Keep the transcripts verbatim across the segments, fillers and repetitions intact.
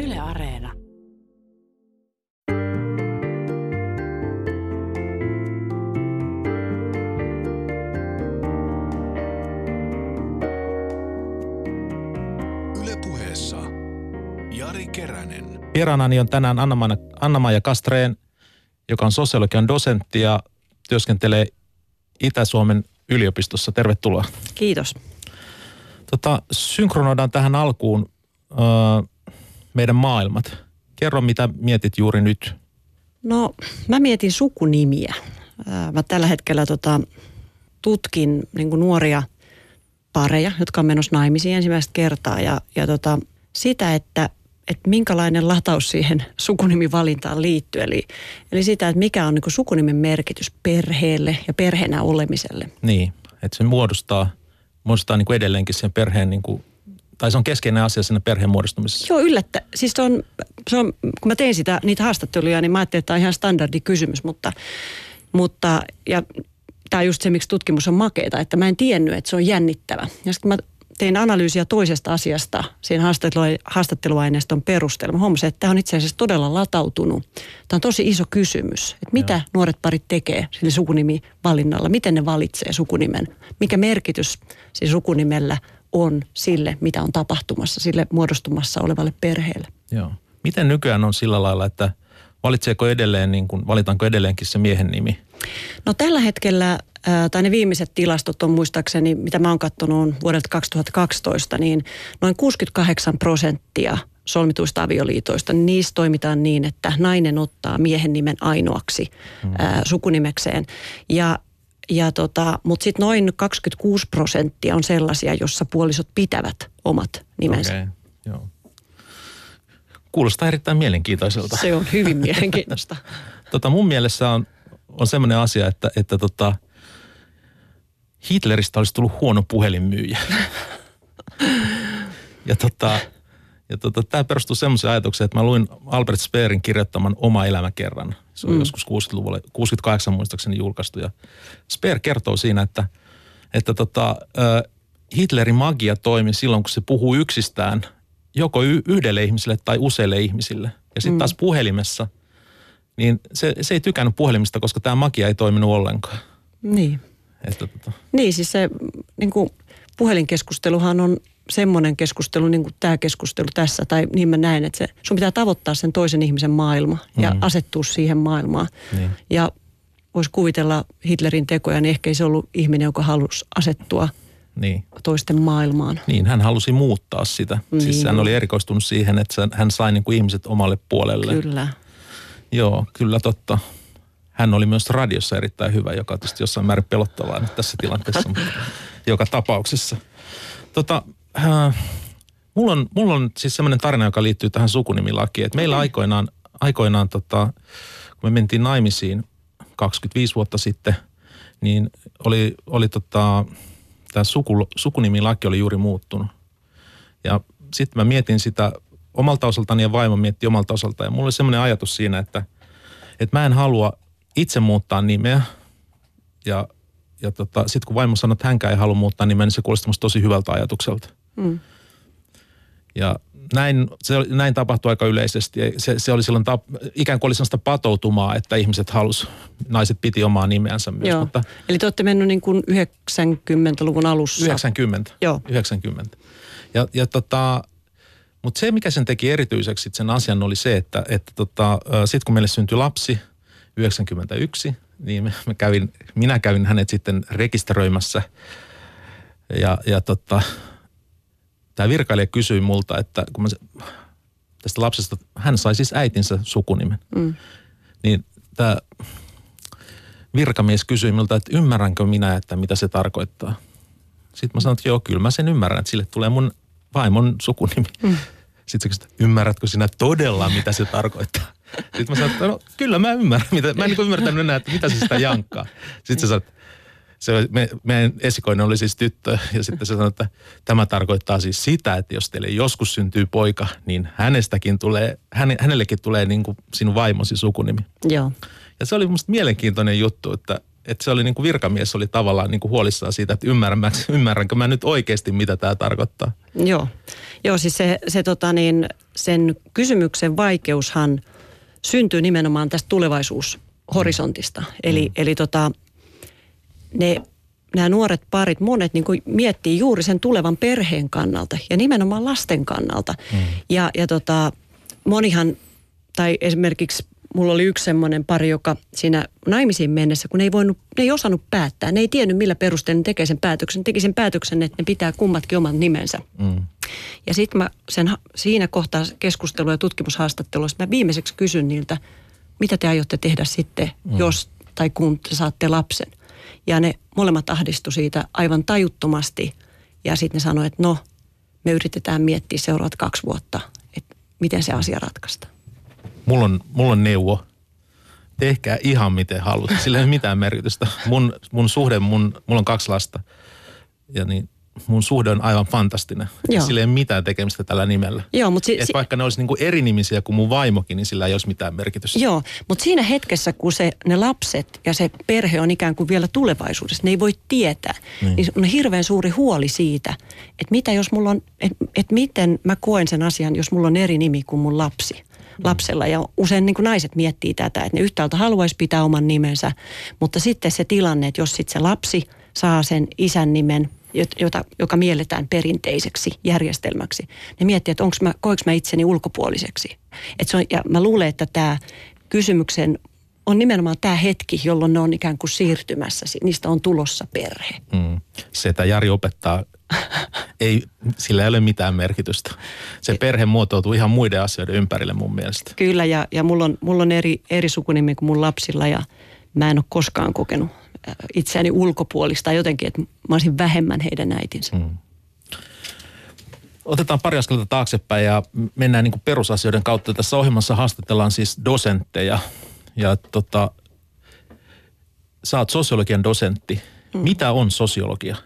Yle Areena. Yle Puheessa Jari Keränen. Vieraanani on tänään Anna-Maija Castrén, joka on sosiologian dosentti ja työskentelee Itä-Suomen yliopistossa. Tervetuloa. Kiitos. Tota, synkronoidaan tähän alkuun öö, meidän maailmat. Kerro, mitä mietit juuri nyt? No, mä mietin sukunimiä. Mä tällä hetkellä tota, tutkin niin kuin nuoria pareja, jotka on menossa naimisiin ensimmäistä kertaa. Ja, ja tota, sitä, että, että minkälainen lataus siihen sukunimivalintaan liittyy. Eli, eli sitä, että mikä on niin kuin sukunimen merkitys perheelle ja perheenä olemiselle. Niin, että se muodostaa... muodostaa niin kuin edelleenkin sen perheen, niin kuin, tai se on keskeinen asia siinä perheen muodostumisessa. Joo, yllättä. Siis se on, se on, kun mä tein sitä, niitä haastatteluja, niin mä ajattelin, että tämä on ihan standardikysymys, mutta, mutta ja tämä on just se, miksi tutkimus on makeeta, että mä en tiennyt, että se on jännittävä. Ja sitten mä tein analyysiä toisesta asiasta siinä haastatteluaineiston perusteella. Mä huomasin, että tämä on itse asiassa todella latautunut. Tämä on tosi iso kysymys, että mitä Joo. nuoret parit tekee sille sukunimivalinnalla, miten ne valitsee sukunimen, mikä merkitys siis sukunimellä on sille, mitä on tapahtumassa, sille muodostumassa olevalle perheelle. Joo. Miten nykyään on sillä lailla, että valitseeko edelleen, niin kuin, valitaanko edelleenkin se miehen nimi? No tällä hetkellä... tai ne viimeiset tilastot on muistaakseni, mitä mä oon katsonut vuodelta kaksituhattakaksitoista, niin noin kuusikymmentäkahdeksan prosenttia solmituista avioliitoista, niin niissä toimitaan niin, että nainen ottaa miehen nimen ainoaksi mm. ää, sukunimekseen. Ja, ja tota, mutta sitten noin kaksikymmentäkuusi prosenttia on sellaisia, jossa puolisot pitävät omat nimensä. Okay. Joo. Kuulostaa erittäin mielenkiintoiselta. Se on hyvin mielenkiintoista. tota, mun mielessä on, on semmoinen asia, että... että tota, Hitleristä olisi tullut huono puhelinmyyjä. ja tota, ja tota, tämä perustuu semmoiseen ajatukseen, että mä luin Albert Speerin kirjoittaman Oma elämä kerran. Se on mm. joskus kuusikymmentäluvulla, kuusikymmentäkahdeksan muistaakseni julkaistu. Ja Speer kertoo siinä, että, että tota, Hitlerin magia toimi silloin, kun se puhuu yksistään joko yhdelle ihmiselle tai useille ihmisille. Ja sitten taas puhelimessa, niin se, se ei tykännyt puhelimista, koska tämä magia ei toiminut ollenkaan. Niin. Että tota. Niin, siis se niin kuin puhelinkeskusteluhan on semmoinen keskustelu, niin kuin tämä keskustelu tässä, tai niin mä näen, että se, sun pitää tavoittaa sen toisen ihmisen maailma ja mm. asettua siihen maailmaan. Niin. Ja voisi kuvitella Hitlerin tekoja, niin ehkä ei se ollut ihminen, joka halusi asettua niin. toisten maailmaan. Niin, hän halusi muuttaa sitä. Niin. Siis hän oli erikoistunut siihen, että hän sai niin kuin ihmiset omalle puolelle. Kyllä. Joo, kyllä totta. Hän oli myös radiossa erittäin hyvä, joka on tietysti jossain määrin pelottavaa nyt tässä tilanteessa, mutta joka tapauksessa. Tota, äh, mulla on, mulla on siis semmoinen tarina, joka liittyy tähän sukunimilakiin. Et meillä aikoinaan, aikoinaan tota, kun me mentiin naimisiin kaksikymmentäviisi vuotta sitten, niin oli, oli tota, tämä suku, sukunimilaki oli juuri muuttunut. Ja sitten mä mietin sitä omalta osaltani ja vaimo mietti omalta osaltaan. Ja mulla oli semmoinen ajatus siinä, että, että mä en halua... itse muuttaa nimeä ja, ja tota, sitten kun vaimo sanoi, että hänkään ei halua muuttaa nimeä, niin se kuulosti musta tosi hyvältä ajatukselta. Mm. Ja näin, se, näin tapahtui aika yleisesti. Se, se oli silloin tap, ikään kuin oli sellaista patoutumaa, että ihmiset halusi, naiset piti omaa nimeänsä myös. Joo. Mutta, eli te olette mennyt niin kuin yhdeksänkymmentäluvun alussa. yhdeksänkymmentä Joo. yhdeksänkymmentä Ja, ja tota... Mutta se, mikä sen teki erityiseksi sen asian, oli se, että, että tota, sitten kun meille syntyi lapsi, yhdeksänkymmentäyksi, niin mä kävin, minä kävin hänet sitten rekisteröimässä ja, ja tota, tämä virkailija kysyi multa, että kun mä tästä lapsesta, hän sai siis äitinsä sukunimen, mm. niin tämä virkamies kysyi multa, että ymmärränkö minä, että mitä se tarkoittaa. Sitten mä sanoin, että joo, kyllä mä sen ymmärrän, että sille tulee mun vaimon sukunimi. Mm. Sitten se kysyi, ymmärrätkö sinä todella, mitä se tarkoittaa? Sitten mä sanoin, että no, kyllä mä ymmärrän. Mitä, mä en niin ymmärtänyt enää, että mitä se sitä jankkaa. Sitten se sanoi, se, me, meidän esikoinen oli siis tyttö. Ja sitten se sanoi, että tämä tarkoittaa siis sitä, että jos teille joskus syntyy poika, niin hänestäkin tulee, häne, hänellekin tulee niin kuin sinun vaimosi sukunimi. Joo. Ja se oli musta mielenkiintoinen juttu, että, että se oli niin kuin virkamies oli tavallaan niin kuin huolissaan siitä, että ymmärrän, ymmärränkö mä nyt oikeasti, mitä tämä tarkoittaa. Joo, Joo siis se, se tota niin, sen kysymyksen vaikeushan syntyy nimenomaan tästä tulevaisuushorisontista. Mm. Eli, eli tota, ne, nämä nuoret parit, monet niin kuin miettii juuri sen tulevan perheen kannalta ja nimenomaan lasten kannalta. Mm. Ja, ja tota, monihan, tai esimerkiksi mulla oli yksi semmoinen pari, joka siinä naimisiin mennessä, kun ne ei, voinut, ne ei osannut päättää. Ne ei tiennyt, millä perusteella ne tekee sen päätöksen. Ne teki sen päätöksen, että ne pitää kummatkin oman nimensä. Mm. Ja sitten mä sen, siinä kohtaa keskustelua ja tutkimushaastattelussa mä viimeiseksi kysyn niiltä, mitä te aiotte tehdä sitten, mm. jos tai kun te saatte lapsen. Ja ne molemmat ahdistu siitä aivan tajuttomasti. Ja sitten ne sanoi, että no, me yritetään miettiä seuraavat kaksi vuotta, että miten se asia ratkaistaan. Mulla on, mulla on neuvo. Tehkää ihan miten haluat. Sillä ei ole mitään merkitystä. Mun, mun suhde, mun, mulla on kaksi lasta. Ja niin, mun suhde on aivan fantastinen. Sillä ei ole mitään tekemistä tällä nimellä. Joo, mutta si- si- vaikka ne olisi niinku eri nimisiä kuin mun vaimokin, niin sillä ei olisi mitään merkitystä. Joo, mutta siinä hetkessä, kun se, ne lapset ja se perhe on ikään kuin vielä tulevaisuudessa, ne ei voi tietää. Niin, niin on hirveän suuri huoli siitä, että mitä jos mulla on, että et miten mä koen sen asian, jos mulla on eri nimi kuin mun lapsi. lapsella. Ja usein niin kuin naiset miettii tätä, että ne yhtäältä haluaisi pitää oman nimensä, mutta sitten se tilanne, että jos sitten se lapsi saa sen isän nimen, jota, joka mielletään perinteiseksi järjestelmäksi, ne miettii, että onko mä, koinko mä itseni ulkopuoliseksi. Et se on, ja mä luulen, että tämä kysymyksen on nimenomaan tämä hetki, jolloin ne on ikään kuin siirtymässä, niistä on tulossa perhe. Mm. Se, että Jari opettaa, ei, sillä ei ole mitään merkitystä. Se perhe muotoutuu ihan muiden asioiden ympärille mun mielestä. Kyllä, ja, ja mulla on, mulla on eri, eri sukunimi kuin mun lapsilla, ja mä en ole koskaan kokenut itseäni ulkopuolista jotenkin, että mä olisin vähemmän heidän äitinsä. Mm. Otetaan pari askelta taaksepäin ja mennään niin kuin perusasioiden kautta. Tässä ohjelmassa haastatellaan siis dosentteja. Ja tota, sä oot sosiologian dosentti. Mm. Mitä on sosiologia?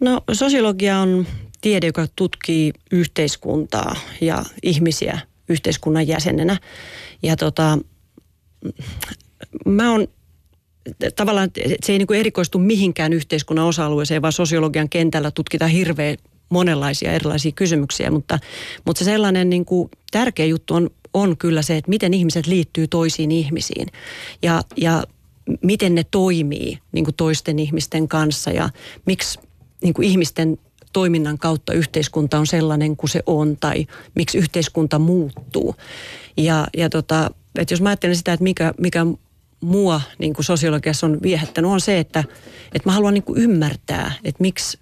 No sosiologia on tiede, joka tutkii yhteiskuntaa ja ihmisiä yhteiskunnan jäsenenä. Ja tota, mä oon tavallaan, se ei niinku erikoistu mihinkään yhteiskunnan osa-alueeseen, vaan sosiologian kentällä tutkitaan hirveän monenlaisia erilaisia kysymyksiä. Mutta, mutta se sellainen niinku tärkeä juttu on, on kyllä se, että miten ihmiset liittyy toisiin ihmisiin ja, ja miten ne toimii niinku toisten ihmisten kanssa ja miksi niin kuin ihmisten toiminnan kautta yhteiskunta on sellainen kuin se on, tai miksi yhteiskunta muuttuu. Ja, ja tota, että jos mä ajattelen sitä, että mikä, mikä mua niin kuin sosiologiassa on viehättänyt, on se, että, että mä haluan niin kuin ymmärtää, että miksi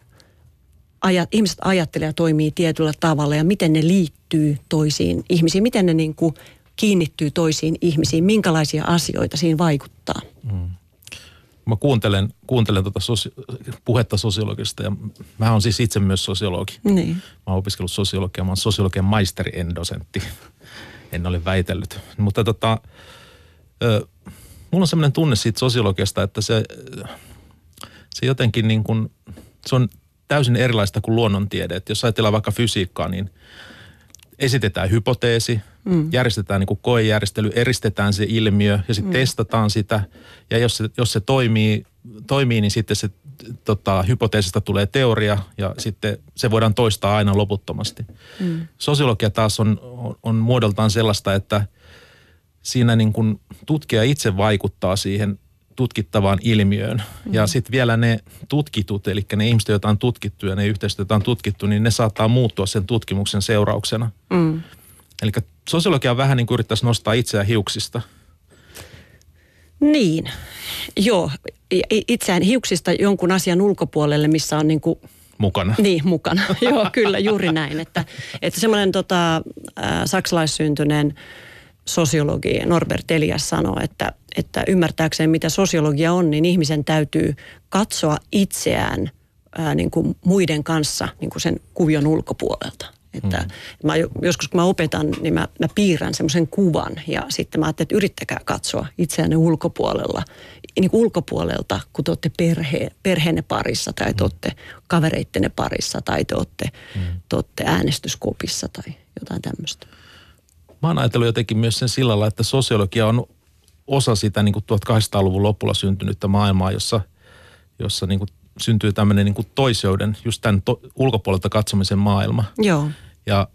ajat, ihmiset ajattelee ja toimii tietyllä tavalla, ja miten ne liittyy toisiin ihmisiin, miten ne niin kuin kiinnittyy toisiin ihmisiin, minkälaisia asioita siinä vaikuttaa. Mm. Mä kuuntelen, kuuntelen tuota sosi- puhetta sosiologista ja mä oon siis itse myös sosiologi. Niin. Mä oon opiskellut sosiologiaa, mä oon sosiologian maisteri, en dosentti. En ole väitellyt. Mutta tota, ö, mulla on semmoinen tunne siitä sosiologiasta, että se, se jotenkin niin kuin, se on täysin erilaista kuin luonnontiede. Et jos ajatellaan vaikka fysiikkaa, niin esitetään hypoteesi, mm. järjestetään niin kuin koejärjestely, eristetään se ilmiö ja sitten mm. testataan sitä. Ja jos se, jos se toimii, toimii, niin sitten se tota, hypoteesista tulee teoria ja sitten se voidaan toistaa aina loputtomasti. Mm. Sosiologia taas on, on, on muodoltaan sellaista, että siinä niin kuin tutkija itse vaikuttaa siihen tutkittavaan ilmiöön. Mm. Ja sitten vielä ne tutkitut, eli ne ihmiset, joita on tutkittu ja ne yhteisöt, joita on tutkittu, niin ne saattaa muuttua sen tutkimuksen seurauksena. Mm. Eli sosiologia vähän niin kuin yrittäisi nostaa itseään hiuksista. Niin, joo. Itseään hiuksista jonkun asian ulkopuolelle, missä on niin kuin... Mukana. Niin, mukana. Joo, kyllä, juuri näin. Että, että semmoinen tota, äh, saksalaissyntyneen sosiologi Norbert Elias sanoo, että, että ymmärtääkseen mitä sosiologia on, niin ihmisen täytyy katsoa itseään ää, niin kuin muiden kanssa niin kuin sen kuvion ulkopuolelta. Että mm. mä, joskus kun mä opetan, niin mä, mä piirrän semmoisen kuvan ja sitten mä ajattelen, että yrittäkää katsoa itseänne ulkopuolella. Niin kuin ulkopuolelta, kun te olette perhe, perheenne parissa tai te olette kavereittenne parissa tai te olette, mm. te olette äänestyskopissa tai jotain tämmöistä. Mä oon ajatellut jotenkin myös sen sillä lailla, että sosiologia on osa sitä niin kuin tuhatkahdeksansataaluvun lopulla syntynyttä maailmaa, jossa, jossa niin kuin syntyy tämmöinen niin kuin toiseuden, just tämän to, ulkopuolelta katsomisen maailma. Joo. Ja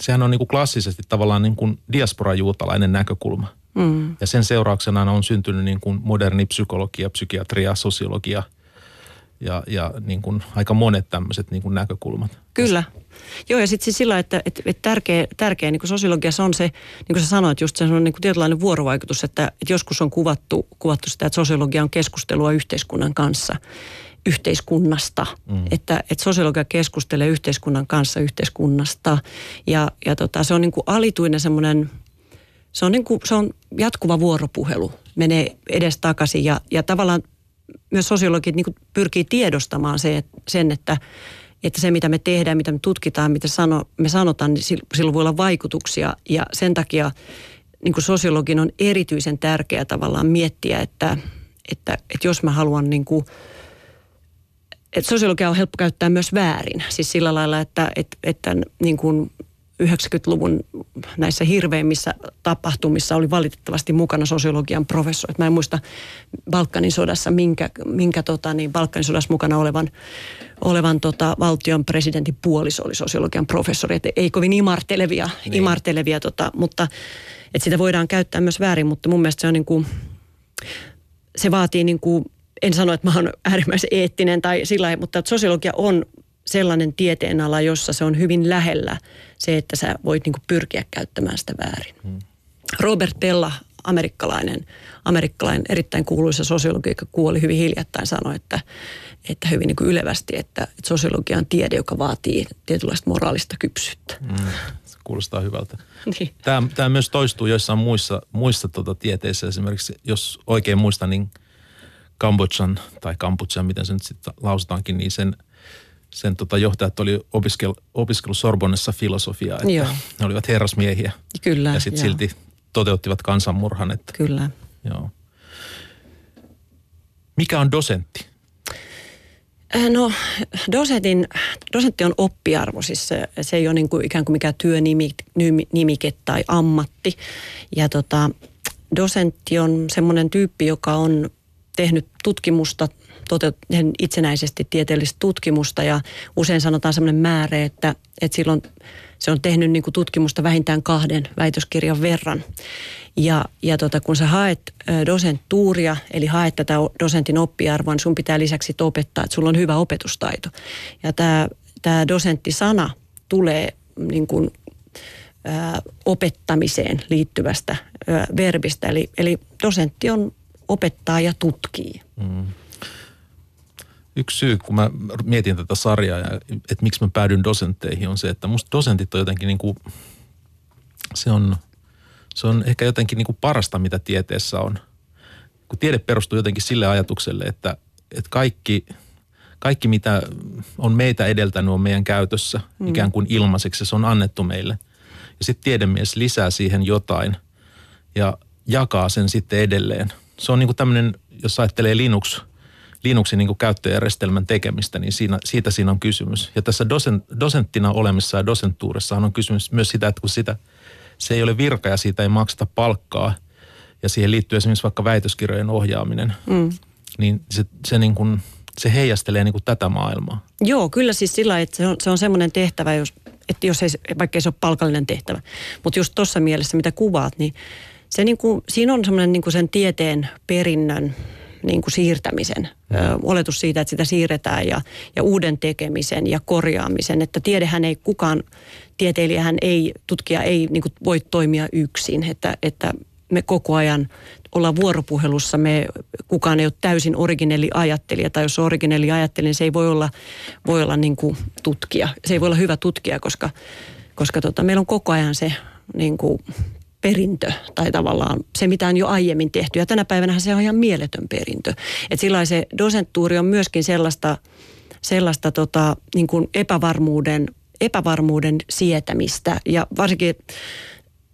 sehän on niin kuin klassisesti tavallaan niin kuin diasporajuutalainen näkökulma. Mm. Ja sen seurauksena on syntynyt niin kuin moderni psykologia, psykiatria, sosiologia ja, ja niin kuin aika monet tämmöiset niin kuin näkökulmat. Kyllä. Joo, ja sitten siis sillä, että, että, että tärkeä, tärkeä niin kuin sosiologiassa on se, niin kuin sä sanoit, just se on niin kuin tietynlainen vuorovaikutus, että, että joskus on kuvattu, kuvattu sitä, että sosiologia on keskustelua yhteiskunnan kanssa, yhteiskunnasta, mm. että, että sosiologia keskustelee yhteiskunnan kanssa yhteiskunnasta, ja, ja tota, se on niin kuin alituinen semmoinen, se on, niin kuin, se on jatkuva vuoropuhelu, menee edes takaisin, ja, ja tavallaan myös sosiologit niin kuin pyrkii tiedostamaan se, sen, että että se, mitä me tehdään, mitä me tutkitaan, mitä sano, me sanotaan, niin sillä voi olla vaikutuksia. Ja sen takia niin kuin sosiologin on erityisen tärkeää tavallaan miettiä, että, että, että jos mä haluan, niin kuin, että sosiologia on helppo käyttää myös väärin. Siis sillä lailla, että, että, että niin kuin yhdeksänkymmentäluvun näissä hirveimmissä tapahtumissa oli valitettavasti mukana sosiologian professorit. Mä en muista Balkanin sodassa, minkä, minkä tota, niin Balkanin sodassa mukana olevan, olevan tota, valtion presidentin puoliso oli sosiologian professori. Et ei kovin imartelevia, niin. imartelevia tota, mutta et sitä voidaan käyttää myös väärin, mutta mun mielestä se on niin kuin, se vaatii niin kuin, en sano, että mä oon äärimmäisen eettinen tai sillä lailla, mutta sosiologia on sellainen tieteenala, jossa se on hyvin lähellä se, että sä voit niinku pyrkiä käyttämään sitä väärin. Hmm. Robert Bella, amerikkalainen, amerikkalainen erittäin kuuluisa sosiologi, joka kuoli hyvin hiljattain, sanoi, että, että hyvin niinku ylevästi, että, että sosiologia on tiede, joka vaatii tietynlaista moraalista kypsyyttä. Hmm. Se kuulostaa hyvältä. Niin. Tämä, tämä myös toistuu joissain muissa, muissa tuota tieteissä. Esimerkiksi, jos oikein muistan, niin Kambodjan tai Kambodjan, miten se nyt sitten lausutaankin, niin sen Sen tota, johtajat oli opiskel, opiskellut Sorbonnessa filosofiaa, että joo. ne olivat herrasmiehiä. Kyllä, ja sitten silti toteuttivat kansanmurhan. Että, Kyllä. Joo. Mikä on dosentti? No, dosentin, dosentti on oppiarvo, siis se, se ei ole niin kuin ikään kuin mikään työnimike tai ammatti. Ja tota, dosentti on semmoinen tyyppi, joka on tehnyt tutkimusta, toteuttanut itsenäisesti tieteellistä tutkimusta, ja usein sanotaan sellainen määrä, että, että silloin se on tehnyt niin kuin tutkimusta vähintään kahden väitöskirjan verran. Ja, ja tota, kun sä haet dosentuuria, eli haet tätä dosentin oppiarvoa, niin sun pitää lisäksi opettaa, että sulla on hyvä opetustaito. Ja tämä, tämä dosentti-sana tulee niin kuin, ää, opettamiseen liittyvästä ää, verbistä, eli, eli dosentti on opettaa ja tutkii. Mm. Yksi syy, kun mä mietin tätä sarjaa, ja, että miksi mä päädyin dosentteihin, on se, että musta dosentit on jotenkin niin kuin, se on, se on ehkä jotenkin niin kuin parasta, mitä tieteessä on. Kun tiede perustuu jotenkin sille ajatukselle, että, että kaikki, kaikki, mitä on meitä edeltänyt, on meidän käytössä mm. ikään kuin ilmaiseksi, se on annettu meille. Ja sitten tiedemies lisää siihen jotain ja jakaa sen sitten edelleen. Se on niin kuin tämmöinen, jos ajattelee Linux, Linuxin niin kuin käyttöjärjestelmän tekemistä, niin siinä, siitä siinä on kysymys. Ja tässä dosen, dosenttina olemissa ja dosentuuressahan on kysymys myös sitä, että kun sitä, se ei ole virka ja siitä ei makseta palkkaa, ja siihen liittyy esimerkiksi vaikka väitöskirjojen ohjaaminen, mm. niin se, se, niin kuin, se heijastelee niin kuin tätä maailmaa. Joo, kyllä siis sillä lailla, että se on, se on semmoinen tehtävä, jos, että jos ei, vaikka ei se ole palkallinen tehtävä. Mutta just tuossa mielessä, mitä kuvaat, niin se niin kuin, siinä on semmoinen niin kuin sen tieteen perinnön niin kuin siirtämisen, ö, oletus siitä, että sitä siirretään ja, ja uuden tekemisen ja korjaamisen. Että tiedehän ei kukaan, tieteilijähän ei, tutkija ei niin kuin voi toimia yksin, että, että me koko ajan ollaan vuoropuhelussa, me kukaan ei ole täysin originelliajattelija, tai jos on originelliajattelija, niin se ei voi olla, voi olla niin kuin tutkija, se ei voi olla hyvä tutkija, koska, koska tota, meillä on koko ajan se niin kuin perintö tai tavallaan se, mitä on jo aiemmin tehty. Ja tänä päivänähän se on ihan mieletön perintö. Että sillä se dosentuuri on myöskin sellaista, sellaista tota, niin kuin epävarmuuden, epävarmuuden sietämistä. Ja varsinkin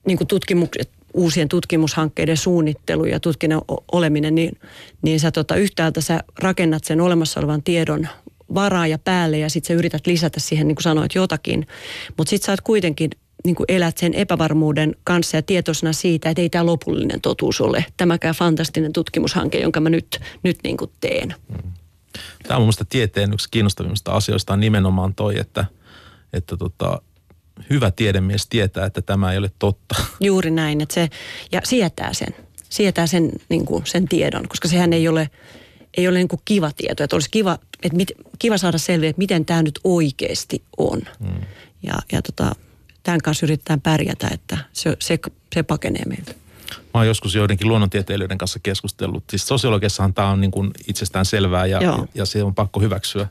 niin kuin tutkimukset, uusien tutkimushankkeiden suunnittelu ja tutkinnan oleminen, niin, niin sä tota, yhtäältä sä rakennat sen olemassa olevan tiedon varaa ja päälle, ja sitten sä yrität lisätä siihen, niin kuin sanoit, jotakin. Mutta sitten sä oot kuitenkin niin kuin elät sen epävarmuuden kanssa ja tietoisena siitä, että ei tämä lopullinen totuus ole. Tämäkään fantastinen tutkimushanke, jonka mä nyt, nyt niin kuin teen. Tämä on mun mielestä tieteen yksi kiinnostavimmista asioista on nimenomaan toi, että, että tota, hyvä tiedemies tietää, että tämä ei ole totta. Juuri näin, että se, ja sietää sen, sietää sen, niin kuin sen tiedon, koska sehän ei ole... Ei ole niin kuin kiva tieto, että olisi kiva, että mit, kiva saada selviä, että miten tämä nyt oikeasti on. Mm. Ja, ja tota, tämän kanssa yritetään pärjätä, että se, se, se pakenee meiltä. Mä oon joskus joidenkin luonnontieteilijöiden kanssa keskustellut. Siis sosiologiassahan tämä on niin kuin itsestään selvää ja, ja, ja se on pakko hyväksyä.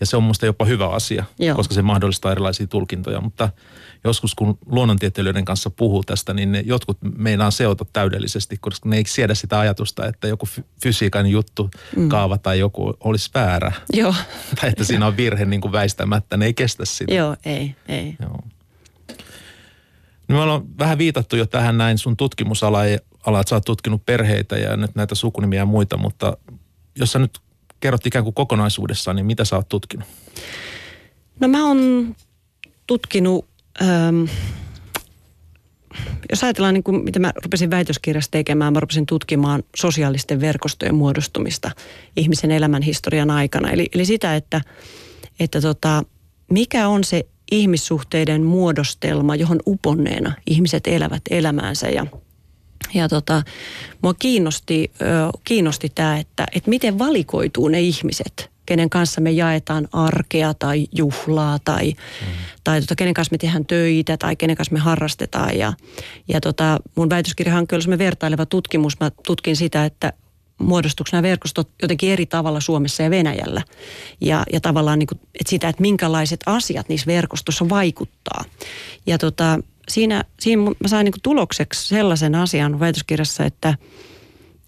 Ja se on musta jopa hyvä asia, Joo. koska se mahdollistaa erilaisia tulkintoja. Mutta joskus kun luonnontieteilijöiden kanssa puhuu tästä, niin ne jotkut meinaa seota täydellisesti, koska ne ei siedä sitä ajatusta, että joku fysiikan juttu, mm. kaava tai joku olisi väärä. Joo. Tai että siinä on virhe niin kuin väistämättä, ne ei kestä sitä. Joo, ei, ei. Joo. No, me ollaan vähän viitattu jo tähän näin sun tutkimusalaa, että sä oot tutkinut perheitä ja nyt näitä sukunimiä ja muita, mutta jos sä nyt kerrot ikään kuin kokonaisuudessaan, niin mitä sä oot tutkinut? No mä oon tutkinut, ähm, jos ajatellaan niin kuin, mitä mä rupesin väitöskirjassa tekemään, mä rupesin tutkimaan sosiaalisten verkostojen muodostumista ihmisen elämän historian aikana. Eli, eli sitä, että, että tota, mikä on se ihmissuhteiden muodostelma, johon uponneena ihmiset elävät elämäänsä ja Ja tota, mua kiinnosti, kiinnosti tämä, että, että miten valikoituu ne ihmiset, kenen kanssa me jaetaan arkea tai juhlaa tai, mm. tai tota, kenen kanssa me tehdään töitä tai kenen kanssa me harrastetaan. Ja, ja tota, mun väitöskirjahankkeella semmoinen vertaileva tutkimus, mä tutkin sitä, että muodostuuko nämä verkostot jotenkin eri tavalla Suomessa ja Venäjällä. Ja, ja tavallaan niin kuin, että sitä, että minkälaiset asiat niissä verkostossa vaikuttaa. Ja tota... Siinä, siinä mä sain niin kuin tulokseksi sellaisen asian väitöskirjassa, että,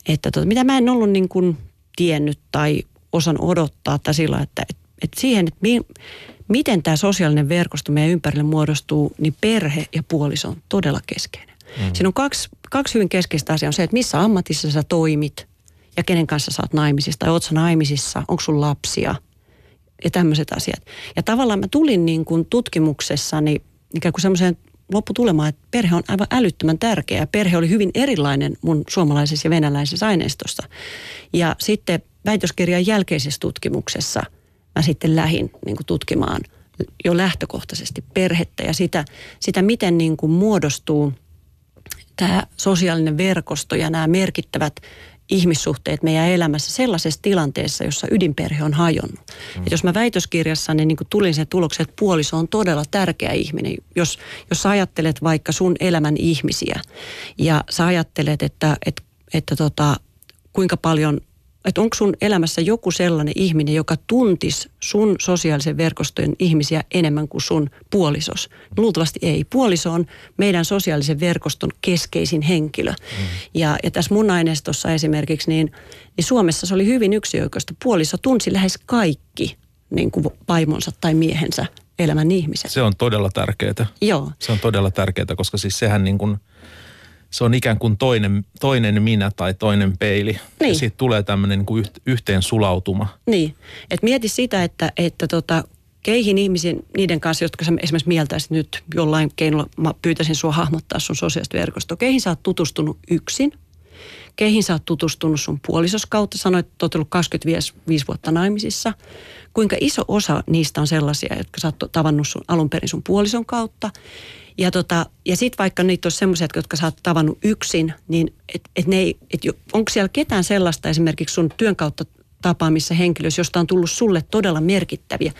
että tota, mitä mä en ollut niin kuin tiennyt tai osan odottaa tai sillä, että et, et siihen, että mi, miten tämä sosiaalinen verkosto meidän ympärille muodostuu, niin perhe ja puoliso on todella keskeinen. Mm. Siinä on kaksi, kaksi hyvin keskeistä asiaa on se, että missä ammatissa sä toimit ja kenen kanssa sä oot naimisista tai oot sä naimisissa, onko sun lapsia ja tämmöiset asiat. Ja tavallaan mä tulin niin kuin tutkimuksessani ikään kuin semmoiseen lopputulemaan, että perhe on aivan älyttömän tärkeä. Perhe oli hyvin erilainen mun suomalaisessa ja venäläisessä aineistossa. Ja sitten väitöskirjan jälkeisessä tutkimuksessa mä sitten lähdin niin kuin tutkimaan jo lähtökohtaisesti perhettä ja sitä, sitä miten niin kuin muodostuu tämä sosiaalinen verkosto ja nämä merkittävät ihmissuhteet meidän elämässä sellaisessa tilanteessa, jossa ydinperhe on hajonnut. Mm. Jos mä väitöskirjassa niin, niin tulin sen tulokseen, että puoliso on todella tärkeä ihminen. Jos, jos sä ajattelet vaikka sun elämän ihmisiä ja sä ajattelet, että, että, että tota, kuinka paljon, että onko sun elämässä joku sellainen ihminen, joka tuntisi sun sosiaalisen verkostojen ihmisiä enemmän kuin sun puolisos. Luultavasti ei. Puoliso on meidän sosiaalisen verkoston keskeisin henkilö. Mm. Ja, ja tässä mun aineistossa esimerkiksi, niin, niin Suomessa se oli hyvin yksioikoista. Puoliso tunsi lähes kaikki niin kuin vaimonsa tai miehensä elämän ihmiset. Se on todella tärkeää. Joo. Se on todella tärkeää, koska siis sehän niin kuin... Se on ikään kuin toinen, toinen minä tai toinen peili. Niin. Ja siitä tulee tämmöinen niin kuin yhteen sulautuma. Niin. Et mieti sitä, että, että tota, keihin ihmisiin, niiden kanssa, jotka sä esimerkiksi mieltäisit nyt jollain keinolla, mä pyytäisin sua hahmottaa sun sosiaalista verkostoa. Keihin sä oot tutustunut yksin. Keihin sä oot tutustunut sun puolisos kautta. Sanoit, että oot ollut kaksikymmentäviisi vuotta naimisissa. Kuinka iso osa niistä on sellaisia, jotka sä oot tavannut sun, alun perin sun puolison kautta. Ja, tota, ja sitten vaikka niitä olisi semmoisia, jotka sä oot tavannut yksin, niin et, et ne ei, et jo, onko siellä ketään sellaista esimerkiksi sun työn kautta tapaamissa henkilöissä, josta on tullut sulle todella merkittäviä,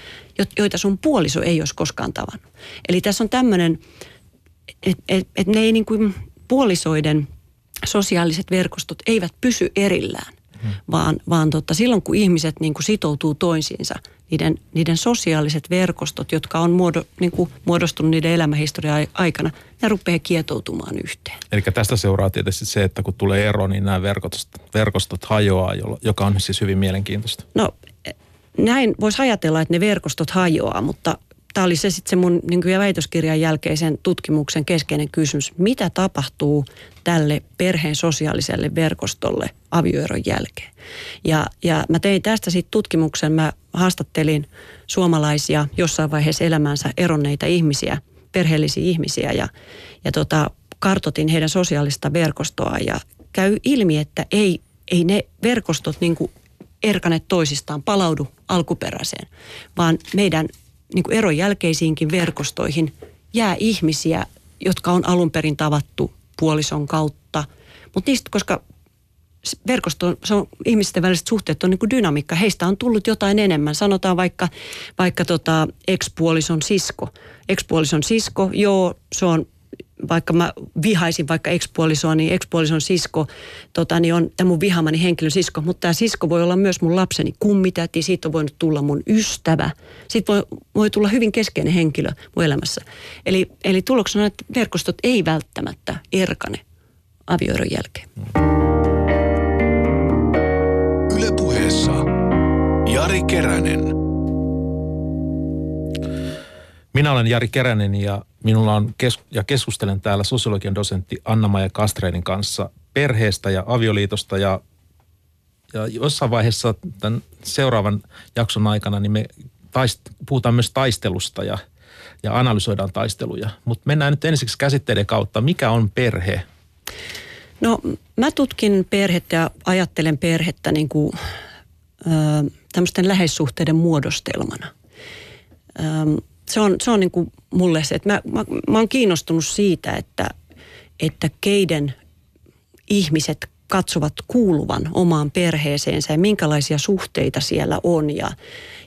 joita sun puoliso ei olisi koskaan tavannut. Eli tässä on tämmöinen, että et, et ne ei niin kuin puolisoiden sosiaaliset verkostot eivät pysy erillään, hmm. vaan, vaan tota, silloin kun ihmiset niin kuin sitoutuu toisiinsa, Niiden, niiden sosiaaliset verkostot, jotka on muodo, niin kuin muodostunut niiden elämähistorian aikana, ne rupeaa kietoutumaan yhteen. Eli tästä seuraa tietysti se, että kun tulee ero, niin nämä verkostot, verkostot hajoaa, joka on siis hyvin mielenkiintoista. No näin voisi ajatella, että ne verkostot hajoaa, mutta tämä oli se sitten se mun niin kuin väitöskirjan jälkeisen tutkimuksen keskeinen kysymys. Mitä tapahtuu tälle perheen sosiaaliselle verkostolle avioeron jälkeen? Ja, ja mä tein tästä sitten tutkimuksen, mä haastattelin suomalaisia jossain vaiheessa elämänsä eronneita ihmisiä perheellisiä ihmisiä ja, ja tota, kartoitin heidän sosiaalista verkostoa ja käy ilmi, että ei, ei ne verkostot niin kuin erkanet toisistaan palaudu alkuperäiseen, vaan meidän niin kuin eron jälkeisiinkin verkostoihin jää ihmisiä, jotka on alun perin tavattu puolison kautta, mutta niistä, koska verkosto, se on, ihmisten väliset suhteet on niin kuin dynamiikka, heistä on tullut jotain enemmän. Sanotaan vaikka, vaikka tota ex-puolison sisko. Ex-puolison sisko, joo, se on, vaikka mä vihaisin vaikka ex-puolisoa, niin ex-puolison sisko tota, niin on tämä mun vihamani henkilön sisko, mutta tämä sisko voi olla myös mun lapseni kummitäti, siitä on voinut tulla mun ystävä. Siitä voi, voi tulla hyvin keskeinen henkilö mun elämässä. Eli, eli tuloksena on, että verkostot ei välttämättä erkane avioeron jälkeen. Yle Puheessa Jari Keränen. Minä olen Jari Keränen ja minulla on kes- ja keskustelen täällä sosiologian dosentti Anna-Maija Castrénin kanssa perheestä ja avioliitosta ja, ja jossain vaiheessa tämän seuraavan jakson aikana niin me taist- puhutaan myös taistelusta ja, ja analysoidaan taisteluja. Mutta mennään nyt ensiksi käsitteiden kautta. Mikä on perhe? No mä tutkin perhettä ja ajattelen perhettä niin kuin ö, tämmöisten läheissuhteiden muodostelmana. Ö, se on, se on niin kuin mulle se, että mä, mä, mä oon kiinnostunut siitä, että, että keiden ihmiset katsovat kuuluvan omaan perheeseensä ja minkälaisia suhteita siellä on ja,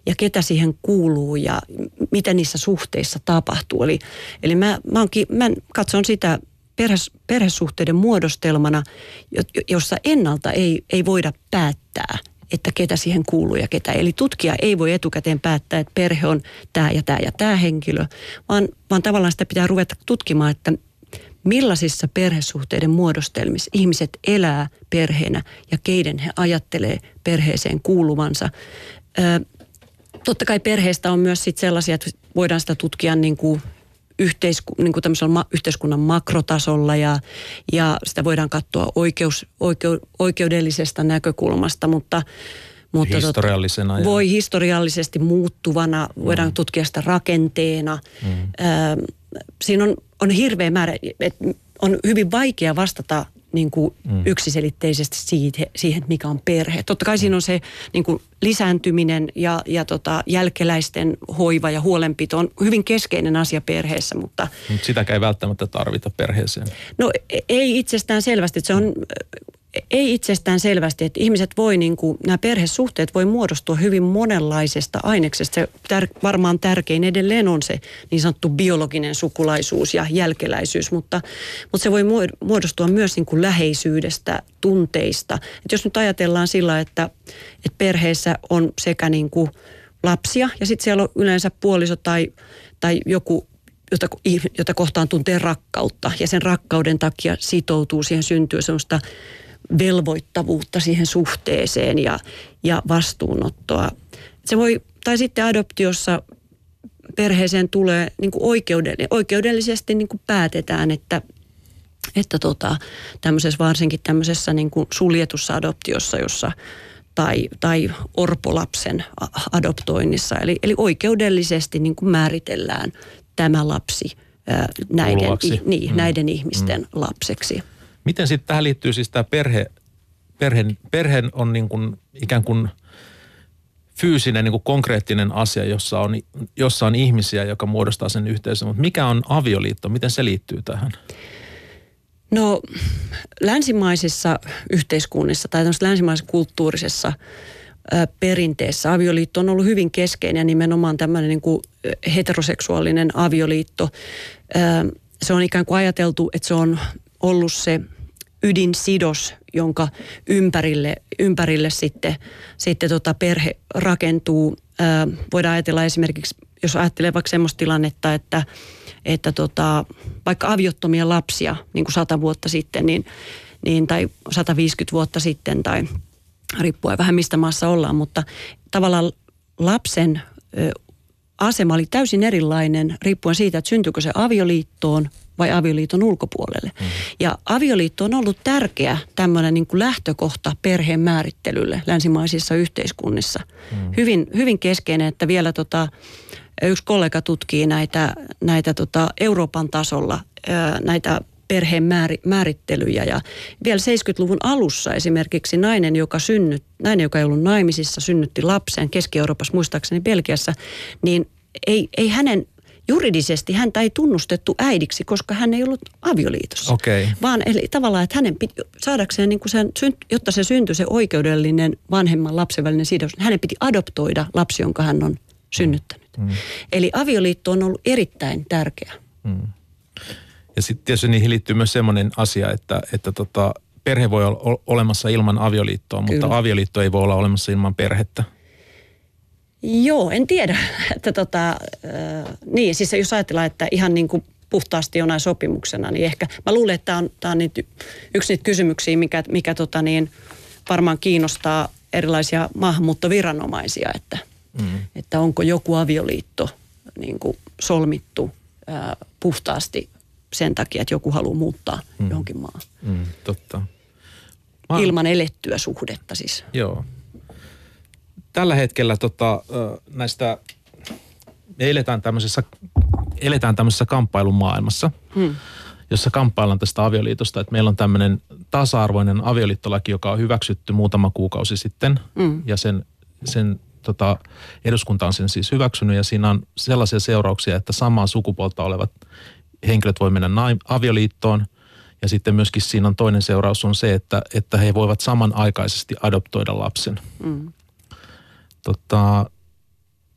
ja ketä siihen kuuluu ja mitä niissä suhteissa tapahtuu. Eli, eli mä, mä, oon, mä katson sitä Perhes, perhesuhteiden muodostelmana, jossa ennalta ei, ei voida päättää, että ketä siihen kuuluu ja ketä. Eli tutkija ei voi etukäteen päättää, että perhe on tämä ja tämä ja tämä henkilö, vaan, vaan tavallaan sitä pitää ruveta tutkimaan, että millaisissa perhesuhteiden muodostelmissa ihmiset elää perheenä ja keiden he ajattelee perheeseen kuuluvansa. Ö, totta kai perheestä on myös sit sellaisia, että voidaan sitä tutkia niin kuin Yhteisku, niin kuin tämmöisellä ma, yhteiskunnan makrotasolla ja, ja sitä voidaan katsoa oikeus, oikeu, oikeudellisesta näkökulmasta, mutta, mutta historiallisena tot, ja... voi historiallisesti muuttuvana, voidaan mm. tutkia sitä rakenteena. Mm. Ö, siinä on, on hirveä määrä, että on hyvin vaikea vastata niin kuin mm. yksiselitteisesti siitä, siihen, mikä on perhe. Totta kai siinä on se niin kuin lisääntyminen ja, ja tota, jälkeläisten hoiva ja huolenpito on hyvin keskeinen asia perheessä, mutta... Mut sitäkään ei välttämättä tarvita perheeseen. No ei itsestään selvästi, se on... Ei itsestään selvästi, että ihmiset voi, niin kuin, nämä perhesuhteet voi muodostua hyvin monenlaisesta aineksesta. Se tär, varmaan tärkein edelleen on se niin sanottu biologinen sukulaisuus ja jälkeläisyys, mutta, mutta se voi muodostua myös niin kuin läheisyydestä, tunteista. Et jos nyt ajatellaan sillä, että, että perheessä on sekä niin kuin lapsia ja sitten siellä on yleensä puoliso tai, tai joku, Jota, jota kohtaan tuntee rakkautta ja sen rakkauden takia sitoutuu, siihen syntyy sellaista velvoittavuutta siihen suhteeseen ja, ja vastuunottoa. Se voi, tai sitten adoptiossa perheeseen tulee niin kuin oikeudellisesti, oikeudellisesti niin kuin päätetään, että, että tota, tämmöisessä, varsinkin tämmöisessä niin kuin suljetussa adoptiossa, jossa tai, tai orpolapsen adoptoinnissa, eli, eli oikeudellisesti niin kuin määritellään tämä lapsi ää, näiden, i, niin, mm. näiden ihmisten mm. lapseksi. Miten sitten tähän liittyy siis tämä perhe, perheen, perheen on niin kuin ikään kuin fyysinen, niin kuin konkreettinen asia, jossa on, jossa on ihmisiä, joka muodostaa sen yhteisön. Mutta mikä on avioliitto? Miten se liittyy tähän? No länsimaisissa yhteiskunnissa tai länsimaisessa kulttuurisessa perinteessä avioliitto on ollut hyvin keskeinen ja nimenomaan tämmöinen niin kuin heteroseksuaalinen avioliitto. Se on ikään kuin ajateltu, että se on ollut se ydinsidos, jonka ympärille, ympärille sitten, sitten tota perhe rakentuu. Voidaan ajatella esimerkiksi, jos ajattelee vaikka semmoista tilannetta, että, että tota, vaikka aviottomia lapsia niin kuin sata vuotta sitten niin, niin, tai sataviisikymmentä vuotta sitten tai riippuen vähän mistä maassa ollaan, mutta tavallaan lapsen asema oli täysin erilainen riippuen siitä, että syntyykö se avioliittoon vai avioliiton ulkopuolelle. Mm. Ja avioliitto on ollut tärkeä tämmöinen niin kuin lähtökohta perheen määrittelylle länsimaisissa yhteiskunnissa. Mm. Hyvin, hyvin keskeinen, että vielä tota, yksi kollega tutkii näitä, näitä tota Euroopan tasolla näitä perheen määrittelyjä. Ja vielä seitsemänkymmentäluvun alussa esimerkiksi nainen, joka, synnyt, nainen, joka ei ollut naimisissa, synnytti lapsen Keski-Euroopassa, muistaakseni Belgiassa, niin ei, ei hänen... Juridisesti häntä ei tunnustettu äidiksi, koska hän ei ollut avioliitossa. Okay. Vaan eli tavallaan, että hänen piti saadakseen, niin kuin sen, jotta se syntyi se oikeudellinen vanhemman lapsen välinen sidos, hänen piti adoptoida lapsi, jonka hän on synnyttänyt. Mm. Eli avioliitto on ollut erittäin tärkeä. Mm. Ja sitten tietysti niihin liittyy myös semmoinen asia, että, että tota, perhe voi olla olemassa ilman avioliittoa, Kyllä. mutta avioliitto ei voi olla olemassa ilman perhettä. Joo, en tiedä. Että tota, äh, niin, siis jos ajatellaan, että ihan niin kuin puhtaasti jonain sopimuksena, niin ehkä, mä luulen, että tämä on, tää on niitä, yksi niitä kysymyksiä, mikä, mikä tota niin, varmaan kiinnostaa erilaisia maahanmuuttoviranomaisia, että, mm. että onko joku avioliitto niin kuin solmittu äh, puhtaasti sen takia, että joku haluaa muuttaa mm. johonkin maahan. Mm, totta. Maa... Ilman elettyä suhdetta siis. Joo. Tällä hetkellä tota, näistä, me eletään tämmöisessä, eletään tämmöisessä kamppailumaailmassa, hmm. jossa kamppaillaan tästä avioliitosta. Että meillä on tämmöinen tasa-arvoinen avioliittolaki, joka on hyväksytty muutama kuukausi sitten. Hmm. Ja sen, sen tota, eduskunta on sen siis hyväksynyt. Ja siinä on sellaisia seurauksia, että samaa sukupuolta olevat henkilöt voi mennä naim- avioliittoon. Ja sitten myöskin siinä on toinen seuraus on se, että, että he voivat samanaikaisesti adoptoida lapsen. Hmm. Tota,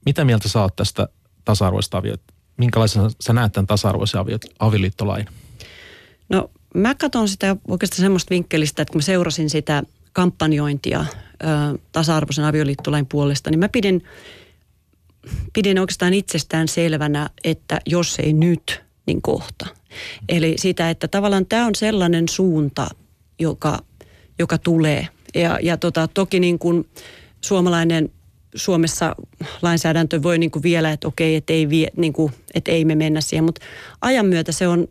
mitä mieltä sä oot tästä tasa-arvoista avioliittoa? Minkälaisena sä näet tämän tasa-arvoisen avioliittolain? No mä katson sitä oikeastaan semmoista vinkkelistä, että kun mä seurasin sitä kampanjointia ö, tasa-arvoisen avioliittolain puolesta, niin mä pidin, pidin oikeastaan itsestään selvänä, että jos ei nyt, niin kohta. Eli sitä, että tavallaan tämä on sellainen suunta, joka, joka tulee. Ja, ja tota, toki niin kuin suomalainen... Suomessa lainsäädäntö voi niin kuin vielä, että okei, että ei, vie, niin kuin, että ei me mennä siihen, mutta ajan myötä se on,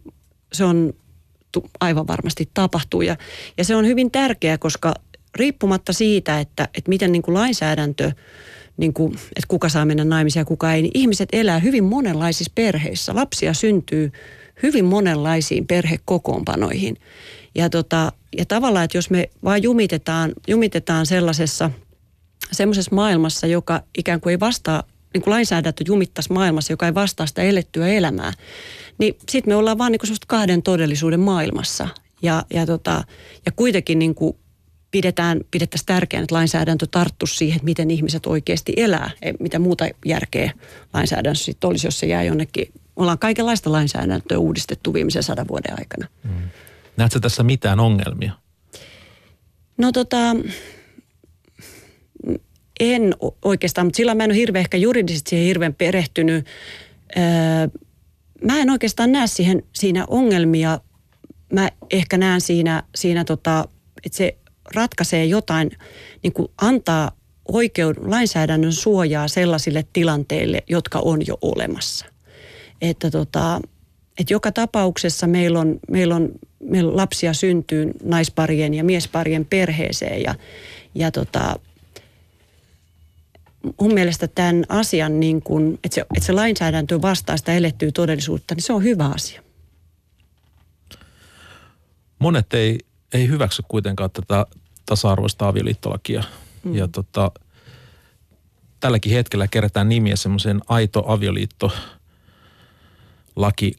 se on aivan varmasti tapahtuu. Ja, ja se on hyvin tärkeää, koska riippumatta siitä, että, että miten niin kuin lainsäädäntö, niin kuin, että kuka saa mennä naimisiin ja kuka ei, niin ihmiset elää hyvin monenlaisissa perheissä. Lapsia syntyy hyvin monenlaisiin perhekokoonpanoihin. Ja, tota, ja tavallaan, että jos me vaan jumitetaan, jumitetaan sellaisessa... Semmoisessa maailmassa, joka ikään kuin ei vastaa, niin kuin lainsäädäntö jumittaisi maailmassa, joka ei vastaa sitä elettyä elämää, niin sitten me ollaan vaan niin kuin semmoista kahden todellisuuden maailmassa. Ja, ja, tota, ja kuitenkin niin kuin pidetään, pidettäisiin tärkeänä, että lainsäädäntö tarttuisi siihen, että miten ihmiset oikeasti elää. Ei, mitä muuta järkeä lainsäädäntö sitten olisi, jos se jää jonnekin. Ollaan kaikenlaista lainsäädäntöä uudistettu viimeisen sadan vuoden aikana. Mm. Näetkö tässä mitään ongelmia? No tota... En oikeastaan, mutta sillä mä en ole hirveän, ehkä juridisesti siihen hirveän perehtynyt. Öö, mä en oikeastaan näe siihen, siinä ongelmia. Mä ehkä näen siinä, siinä tota, että se ratkaisee jotain, niin kuin antaa oikeuden, lainsäädännön suojaa sellaisille tilanteille, jotka on jo olemassa. Että tota, että joka tapauksessa meillä on, meillä on meillä lapsia syntyy naisparien ja miesparien perheeseen ja, ja tota... Mun mielestä tämän asian, niin kun, että, se, että se lainsäädäntö vastaa sitä elettyä todellisuutta, niin se on hyvä asia. Monet ei, ei hyväksy kuitenkaan tätä tasa-arvoista avioliittolakia. Mm. Ja tota, tälläkin hetkellä kerätään nimiä semmoiseen aito avioliittolaki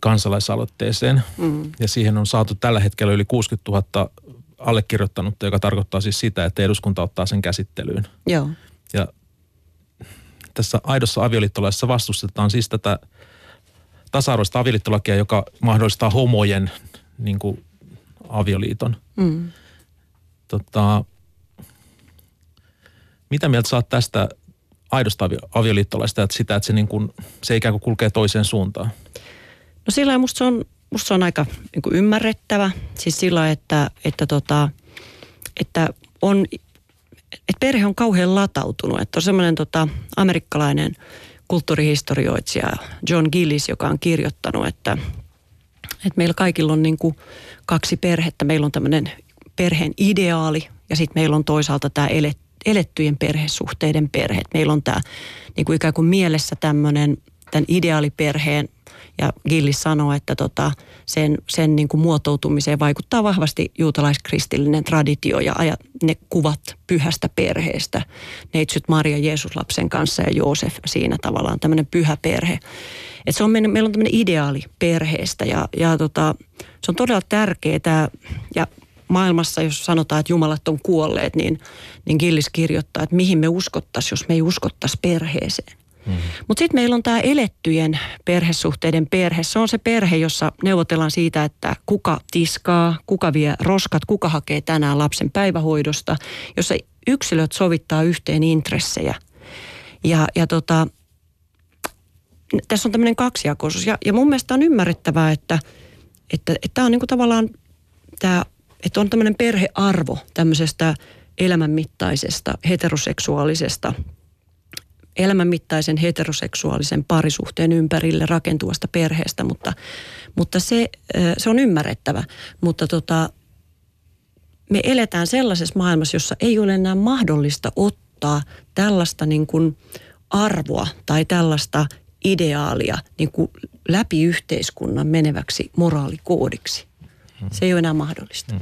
kansalaisaloitteeseen. Mm. Ja siihen on saatu tällä hetkellä yli kuusikymmentätuhatta allekirjoittanutta, joka tarkoittaa siis sitä, että eduskunta ottaa sen käsittelyyn. Joo. Ja tässä aidossa avioliittolaissa vastustetaan siis tätä tasa-arvoista avioliittolakia, joka mahdollistaa homojen niin kuin, avioliiton. Mm. Tota, mitä mieltä saat tästä aidosta avioliittolaista, että sitä, että se, niin kuin, se ikään kuin kulkee toiseen suuntaan? No sillä lailla musta se on, musta se on aika niin kuin ymmärrettävä. Siis sillä lailla, että, että, tota, että on... Että perhe on kauhean latautunut. Että on semmoinen tota, amerikkalainen kulttuurihistorioitsija John Gillis, joka on kirjoittanut, että, että meillä kaikilla on niin kuin kaksi perhettä. Meillä on tämmöinen perheen ideaali ja sitten meillä on toisaalta tämä elettyjen perhesuhteiden perhe. Meillä on tämä niin kuin ikään kuin mielessä tämmöinen tämän ideaaliperheen. Ja Gillis sanoo, että tota, sen, sen niin kuin muotoutumiseen vaikuttaa vahvasti juutalaiskristillinen traditio ja ajat, ne kuvat pyhästä perheestä. Neitsyt Maria Jeesuslapsen kanssa ja Joosef siinä tavallaan, tämmöinen pyhä perhe. Et se on, meillä on tämmöinen ideaali perheestä ja, ja tota, se on todella tärkeää. Ja maailmassa, jos sanotaan, että jumalat on kuolleet, niin, niin Gillis kirjoittaa, että mihin me uskottaisiin, jos me ei uskottaisi perheeseen. Mm-hmm. Mutta sitten meillä on tämä elettyjen perhesuhteiden perhe. Se on se perhe, jossa neuvotellaan siitä, että kuka tiskaa, kuka vie roskat, kuka hakee tänään lapsen päivähoidosta, jossa yksilöt sovittaa yhteen intressejä. Ja, ja tota, tässä on tämmöinen kaksijakoisuus. Ja, ja mun mielestä on ymmärrettävää, että tämä että on niinku tavallaan tämä, että on tämmöinen perhearvo tämmöisestä elämänmittaisesta, heteroseksuaalisesta elämänmittaisen heteroseksuaalisen parisuhteen ympärille rakentuvasta perheestä, mutta, mutta se, se on ymmärrettävä. Mutta tota, me eletään sellaisessa maailmassa, jossa ei ole enää mahdollista ottaa tällaista niin kuin arvoa tai tällaista ideaalia niin kuin läpi yhteiskunnan meneväksi moraalikoodiksi. Se ei ole enää mahdollista.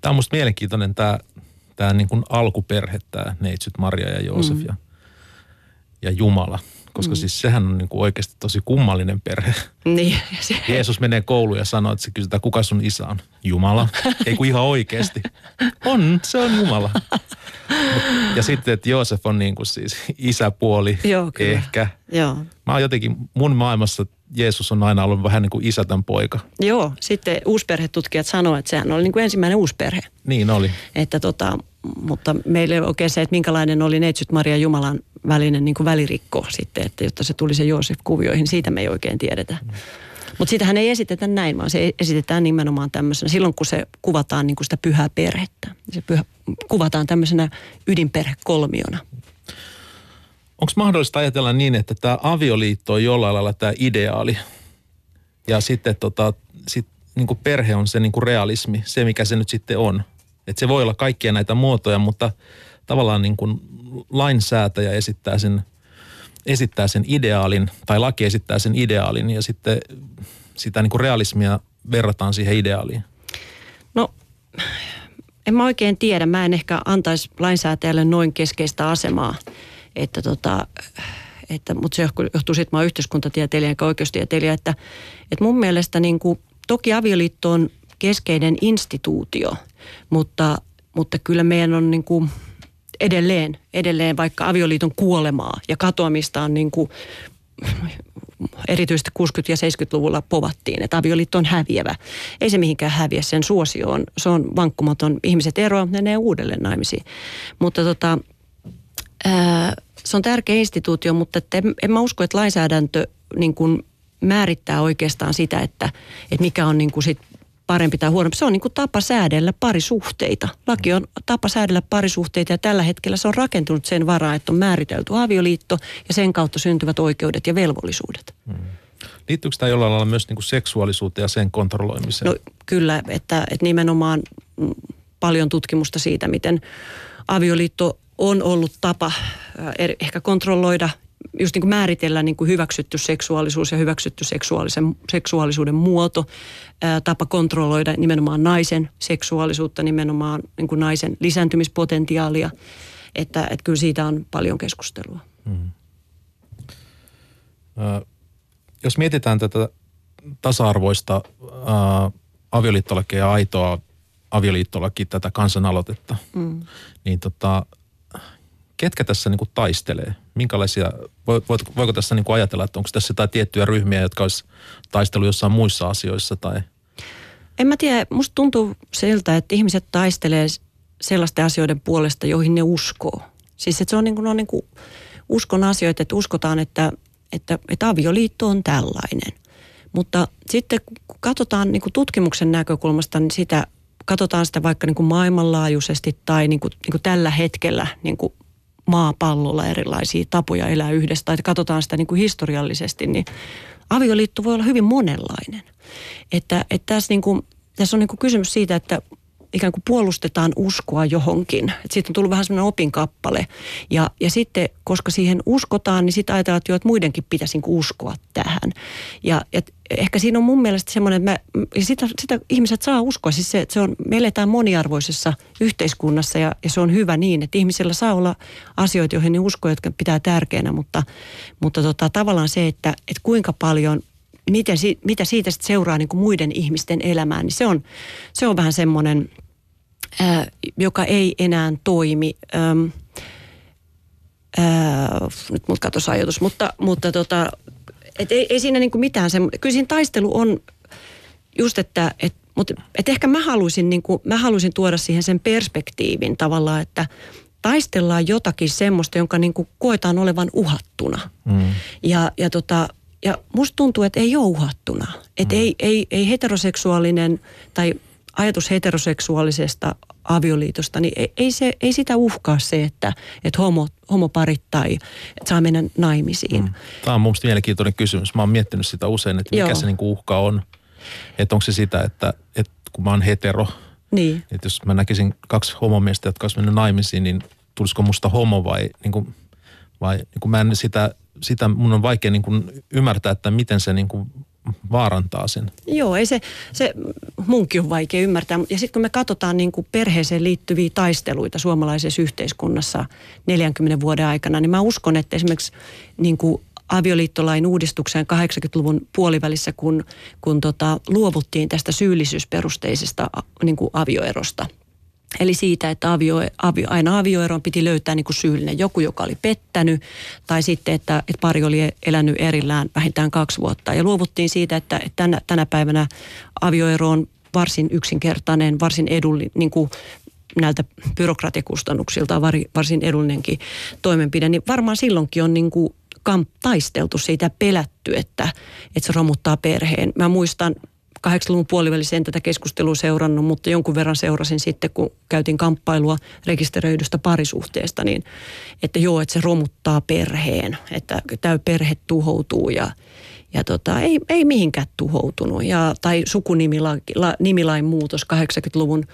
Tämä on musta mielenkiintoinen tämä, tämä niin kuin alkuperhe, tämä neitsyt Maria ja Joosef ja mm. ja Jumala, koska mm. siis sehän on niin kuin oikeasti tosi kummallinen perhe. Niin. Se. Jeesus menee kouluun ja sanoo, että se kysytään, kuka sun isä on? Jumala. Ei kun ihan oikeasti. On, se on Jumala. Ja sitten, että Joosef on niin kuin siis isäpuoli. Joo, kyllä. Ehkä. Joo. Mä oon jotenkin, mun maailmassa Jeesus on aina ollut vähän niin kuin isä tämän poika. Joo, sitten uusperhetutkijat sanoo, että sehän oli niin kuin ensimmäinen uusperhe. Niin oli. Että tota... Mutta meillä ei ole oikein se, että minkälainen oli neitsyt Maria Jumalan välinen niin kuin välirikko sitten, että jotta se tuli se Joosef-kuvioihin, siitä me ei oikein tiedetä. Mm. Mutta sitähän ei esitetä näin, vaan se esitetään nimenomaan tämmöisenä, silloin kun se kuvataan niin kuin sitä pyhää perhettä. Se pyhä, kuvataan tämmöisenä ydinperhekolmiona. Onko mahdollista ajatella niin, että tämä avioliitto on jollain lailla tämä ideaali ja sitten tota, sit, niin kuin perhe on se niin kuin realismi, se mikä se nyt sitten on? Että se voi olla kaikkia näitä muotoja, mutta tavallaan niin kuin lainsäätäjä esittää sen, esittää sen ideaalin, tai laki esittää sen ideaalin, ja sitten sitä niin kuin realismia verrataan siihen ideaaliin. No, en mä oikein tiedä. Mä en ehkä antaisi lainsäätäjälle noin keskeistä asemaa, että tota... Että, mutta se johtuu siitä, mä oon yhteiskuntatieteilijä eikä oikeustieteilijä, että, että mun mielestä niin kuin, toki avioliitto on keskeinen instituutio, mutta, mutta kyllä meidän on niin kuin edelleen, edelleen vaikka avioliiton kuolemaa ja katoamista on niin kuin erityisesti kuusikymmentä- ja seitsemänkymmentäluvulla povattiin, että avioliitto on häviävä. Ei se mihinkään häviä, sen suosio on, se on vankkumaton, ihmiset eroavat, ne menee uudelleen naimisiin. Mutta tota, ää, se on tärkeä instituutio, mutta en, en mä usko, että lainsäädäntö niin kuin määrittää oikeastaan sitä, että, että mikä on niin kuin sit parempi tai huonompi. Se on niin kuin tapa säädellä parisuhteita. Laki on tapa säädellä parisuhteita ja tällä hetkellä se on rakentunut sen varaan, että on määritelty avioliitto ja sen kautta syntyvät oikeudet ja velvollisuudet. Hmm. Liittyykö tämä jollain lailla myös niin kuin seksuaalisuuteen ja sen kontrolloimiseen? No kyllä, että, että nimenomaan paljon tutkimusta siitä, miten avioliitto on ollut tapa ehkä kontrolloida, just niin kuin määritellä niin kuin hyväksytty seksuaalisuus ja hyväksytty seksuaalisen, seksuaalisuuden muoto, ää, tapa kontrolloida nimenomaan naisen seksuaalisuutta, nimenomaan niin kuin naisen lisääntymispotentiaalia, että et kyllä siitä on paljon keskustelua. Hmm. Ää, jos mietitään tätä tasa-arvoista ää, avioliittolakia ja aitoa avioliittolakia, tätä kansanaloitetta, hmm. niin tota... ketkä tässä niinku taistelee? Minkälaisia, voiko tässä niinku ajatella, että onko tässä jotain tiettyjä ryhmiä, jotka olisi taistellut jossain muissa asioissa? Tai? En mä tiedä. Musta tuntuu siltä, että ihmiset taistelee sellaisten asioiden puolesta, joihin ne uskoo. Siis että se on niinku, no niinku uskon asioita, että uskotaan, että, että, että avioliitto on tällainen. Mutta sitten kun katsotaan niinku tutkimuksen näkökulmasta, niin sitä, katsotaan sitä vaikka niinku maailmanlaajuisesti tai niinku, niinku tällä hetkellä niinku maapallolla erilaisia tapoja elää yhdessä, tai katsotaan sitä niin kuin historiallisesti, niin avioliitto voi olla hyvin monenlainen. Että, että tässä, niin kuin, tässä on niin kuin kysymys siitä, että, ikään kuin puolustetaan uskoa johonkin. Et siitä on tullut vähän semmoinen opinkappale. Ja, ja sitten, koska siihen uskotaan, niin sitten ajatellaan, että, jo, että muidenkin pitäisi uskoa tähän. Ja et, ehkä siinä on mun mielestä semmoinen, että mä, sitä, sitä ihmiset saa uskoa. Siis se, se on, me eletään moniarvoisessa yhteiskunnassa ja, ja se on hyvä niin, että ihmisillä saa olla asioita, joihin ne uskoo, jotka pitää tärkeänä. Mutta, mutta tota, tavallaan se, että, että kuinka paljon... Miten, mitä siitä sitten seuraa niin kuin muiden ihmisten elämään, niin se on, se on vähän semmoinen, ää, joka ei enää toimi. Äm, ää, nyt mut katosi ajatus, mutta, mutta tota, et ei, ei siinä niin kuin mitään semmoinen. Kyllä siinä taistelu on just, että et, mut, et ehkä mä haluaisin, niin kuin, mä haluaisin tuoda siihen sen perspektiivin tavallaan, että taistellaan jotakin semmoista, jonka niin kuin koetaan olevan uhattuna. Mm. Ja, ja tota... Ja musta tuntuu, että ei ole uhattuna. Että mm. ei, ei, ei heteroseksuaalinen tai ajatus heteroseksuaalisesta avioliitosta, niin ei, ei, se, ei sitä uhkaa se, että, että homo, homoparit tai että saa mennä naimisiin. Mm. Tämä on mun mielestä mielenkiintoinen kysymys. Mä oon miettinyt sitä usein, että mikä Joo. se niinku uhka on. Että onko se sitä, että, että kun mä oon hetero, niin. että jos mä näkisin kaksi homomiestä, jotka olisi mennyt naimisiin, niin tulisiko musta homo vai, niin kuin, vai niin kuin mä en sitä... Sitä mun on vaikea niin kuin ymmärtää, että miten se niin kuin vaarantaa sen. Joo, ei se, se munkin on vaikea ymmärtää. Ja sitten kun me katsotaan niin kuin perheeseen liittyviä taisteluita suomalaisessa yhteiskunnassa neljänkymmenen vuoden aikana, niin mä uskon, että esimerkiksi niin kuin avioliittolain uudistukseen kahdeksankymmentäluvun puolivälissä, kun, kun tota, luovuttiin tästä syyllisyysperusteisesta niin kuin avioerosta. Eli siitä, että avio, avio, aina avioeroon piti löytää niin kuin syyllinen joku, joka oli pettänyt, tai sitten, että, että pari oli elänyt erillään vähintään kaksi vuotta. Ja luovuttiin siitä, että, että tänä, tänä päivänä avioero on varsin yksinkertainen, varsin edullinen, niin kuin näiltä byrokratiakustannuksilta varsin edullinenkin toimenpide. Niin varmaan silloinkin on niin kuin kamp, taisteltu siitä, pelätty, että, että se romuttaa perheen. Mä muistan... kahdeksankymmentäluvun puolivälissä en tätä keskustelua seurannut, mutta jonkun verran seurasin sitten, kun käytiin kamppailua rekisteröidystä parisuhteesta, niin että joo, että se romuttaa perheen, että tämä perhe tuhoutuu ja, ja tota, ei, ei mihinkään tuhoutunut. Ja, tai sukunimilain la, muutos kahdeksankymmentäluvun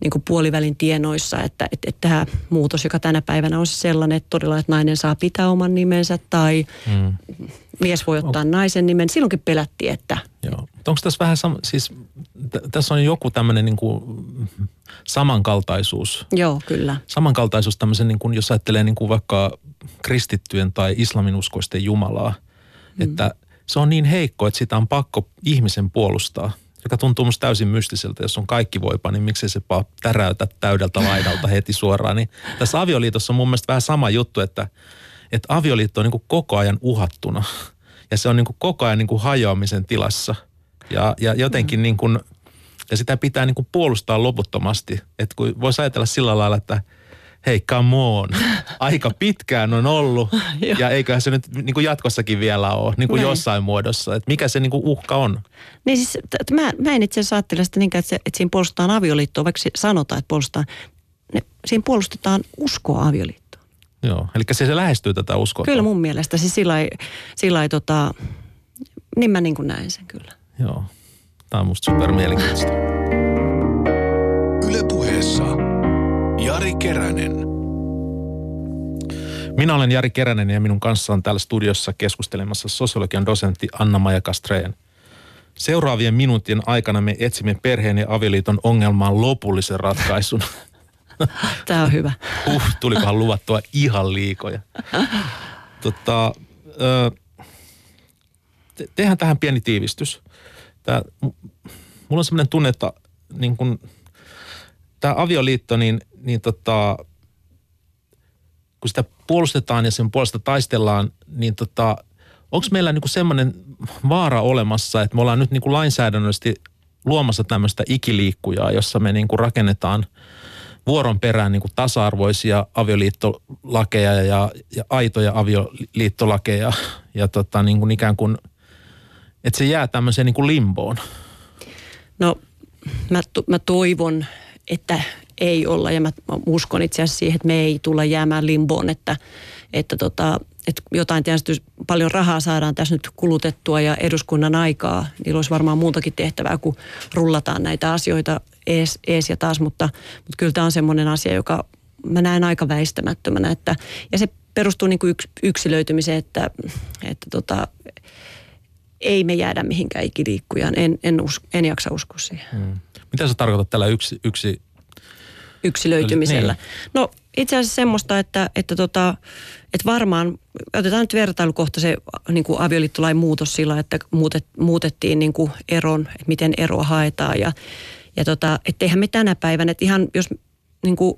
niin kuin puolivälin tienoissa, että et, et tämä muutos, joka tänä päivänä on sellainen, että todella, että nainen saa pitää oman nimensä tai... Mm. Mies voi ottaa on... naisen nimen. Silloinkin pelättiin, että... Joo. Onko tässä vähän sama... Siis t- tässä on joku tämmöinen niin kuin samankaltaisuus. Joo, kyllä. Samankaltaisuus tämmöisen, niin kuin, jos ajattelee niin kuin vaikka kristittyjen tai islaminuskoisten jumalaa. Mm. Että se on niin heikko, että sitä on pakko ihmisen puolustaa. Joka tuntuu musta täysin mystiseltä. Jos on kaikki voipa, niin miksei se vaan täräytä täydeltä laidalta heti suoraan. Niin tässä avioliitossa on mun mielestä vähän sama juttu, että... Että avioliitto on niin kuin koko ajan uhattuna ja se on niin kuin koko ajan niin kuin hajoamisen tilassa ja, ja jotenkin niin kuin, ja sitä pitää niin kuin puolustaa loputtomasti. Että kun voisi ajatella sillä lailla, että hei come on, aika pitkään on ollut ja eiköhän se nyt niin kuin jatkossakin vielä ole niin kuin jossain muodossa. Että mikä se niin kuin uhka on? Niin siis t- mä, mä en itse asiassa ajattele sitä niinkään, että, että siinä puolustetaan avioliittoa, vaikka sanotaan, että puolustetaan, ne, siinä puolustetaan uskoa avioliittoa. Joo, eli se, se lähestyy tätä uskoa. Kyllä mun mielestä, siis sillä ei tota, niin mä niin kuin näen sen kyllä. Joo, tää on musta super mielenkiintoista. Yle Puheessa Jari Keränen. Minä olen Jari Keränen ja minun kanssaan täällä studiossa keskustelemassa sosiologian dosentti Anna-Maija Castrén. Seuraavien minuuttien aikana me etsimme perheen ja avioliiton ongelmaan lopullisen ratkaisun. Tämä on hyvä. Uh, tulikohan luvattua ihan liikoja. Tota, te, tehdään tähän pieni tiivistys. Tää, mulla on sellainen tunne, että niin kun, tämä avioliitto, niin, niin tota, kun sitä puolustetaan ja sen puolesta taistellaan, niin tota, onko meillä niin kun sellainen vaara olemassa, että me ollaan nyt niin kun lainsäädännöllisesti luomassa tämmöistä ikiliikkujaa, jossa me niin kun rakennetaan vuoron perään niin kuin tasa-arvoisia avioliittolakeja ja, ja aitoja avioliittolakeja ja tota, niin kuin ikään kuin, että se jää tämmöiseen niin kuin limboon. No mä, mä toivon, että ei olla ja mä uskon itse asiassa siihen, että me ei tulla jäämään limboon, että, että, tota, että jotain tietysti paljon rahaa saadaan tässä nyt kulutettua ja eduskunnan aikaa, niillä olisi varmaan muutakin tehtävää, kun rullataan näitä asioita ees, ees ja taas, mutta, mutta kyllä tämä on semmoinen asia, joka mä näen aika väistämättömänä. Että, ja se perustuu niin kuin yks, yksilöitymiseen, että, että tota, ei me jäädä mihinkään ikiliikkujaan. En, en, us, en jaksa uskoa siihen. Hmm. Mitä sä tarkoitat tällä yksi, yksi... yksilöitymisellä? Niin. No itse asiassa semmoista, että, että, tota, että varmaan, otetaan nyt vertailukohta se niin kuin avioliittolain muutos sillä, että muutet, muutettiin niin kuin eron, että miten eroa haetaan ja, ja tota, että eihän me tänä päivänä, että ihan jos niin kuin,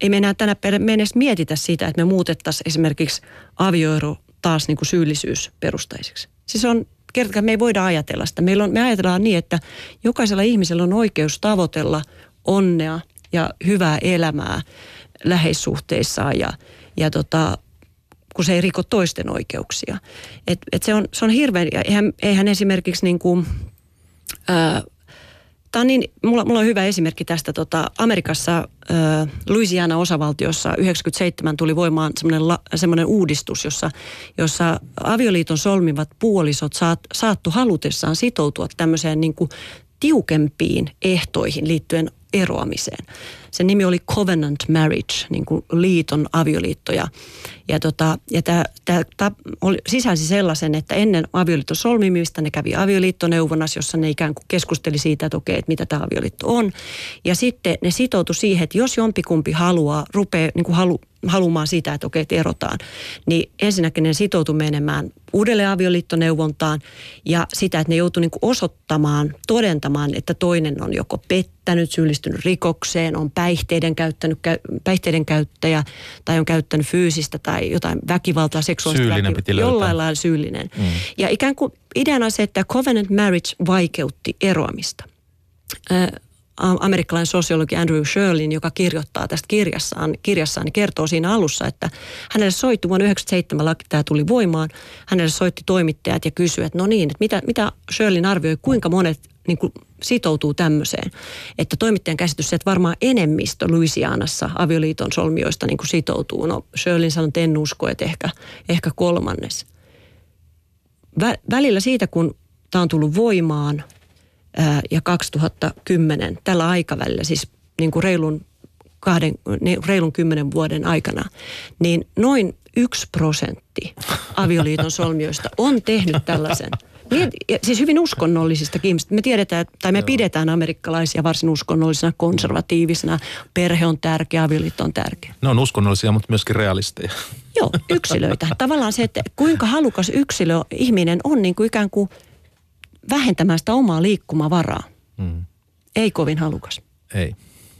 ei me enää tänä päivänä, me ei edes mietitä sitä, että me muutettaisiin esimerkiksi avioero taas niin kuin syyllisyysperustaiseksi. Siis on, kertakaan me ei voida ajatella sitä. Meillä on, me ajatellaan niin, että jokaisella ihmisellä on oikeus tavoitella onnea ja hyvää elämää läheissuhteissaan ja, ja tota, kun se ei riko toisten oikeuksia. Et, et se on, se on hirveän, eihän, eihän esimerkiksi niin kuin, ää, tää on niin, mulla, mulla on hyvä esimerkki tästä tota, Amerikassa, ää, Louisiana osavaltiossa yhdeksänkymmentäseitsemän tuli voimaan semmoinen uudistus, jossa, jossa avioliiton solmivat puolisot saat, saattu halutessaan sitoutua tämmöiseen niin kuin tiukempiin ehtoihin liittyen eroamiseen. Sen nimi oli covenant marriage, niin kuin liiton avioliitto. Ja, ja, tota, ja tämä sisälsi sellaisen, että ennen avioliiton solmimista ne kävi avioliittoneuvonnassa, jossa ne ikään kuin keskusteli siitä, että okei, että mitä tämä avioliitto on. Ja sitten ne sitoutui siihen, että jos jompikumpi haluaa, rupeaa niin kuin halu, halumaan sitä, että okei, että erotaan, niin ensinnäkin ne sitoutui menemään uudelleen avioliittoneuvontaan ja sitä, että ne joutui niin kuin osoittamaan, todentamaan, että toinen on joko pettänyt, syyllistynyt rikokseen, on päihteiden, käyttänyt, päihteiden käyttäjä tai on käyttänyt fyysistä tai jotain väkivaltaa, seksuaalista väkivaltaa, jollain lailla syyllinen. Mm. Ja ikään kuin ideana on se, että covenant marriage vaikeutti eroamista. Äh, amerikkalainen sosiologi Andrew Sherlin, joka kirjoittaa tästä kirjassaan, kirjassaan, kertoo siinä alussa, että hänelle soitti vuonna yhdeksänkymmentäseitsemän laki, tämä tuli voimaan, hänelle soitti toimittajat ja kysyi, että no niin, että mitä, mitä Sherlin arvioi, kuinka monet niin kuin sitoutuu tämmöiseen. Että toimittajan käsitys se, että varmaan enemmistö Louisianassa avioliiton solmijoista niin kuin sitoutuu. No Sherlin sanoi, että en usko, että ehkä, ehkä kolmannes. Vä, välillä siitä, kun tämä on tullut voimaan ää, ja kaksituhattakymmenen, tällä aikavälillä, siis niin kuin reilun, kahden, reilun kymmenen vuoden aikana, niin noin yksi prosentti avioliiton solmijoista on tehnyt tällaisen. Ja siis hyvin uskonnollisista ihmisistä. Me tiedetään, tai me Joo. pidetään amerikkalaisia varsin uskonnollisena, konservatiivisena. Perhe on tärkeä, avioliitto on tärkeä. Ne on uskonnollisia, mutta myöskin realisteja. Joo, yksilöitä. Tavallaan se, että kuinka halukas yksilö, ihminen on niin kuin ikään kuin vähentämään sitä omaa liikkumavaraa. Mm. Ei kovin halukas. Ei,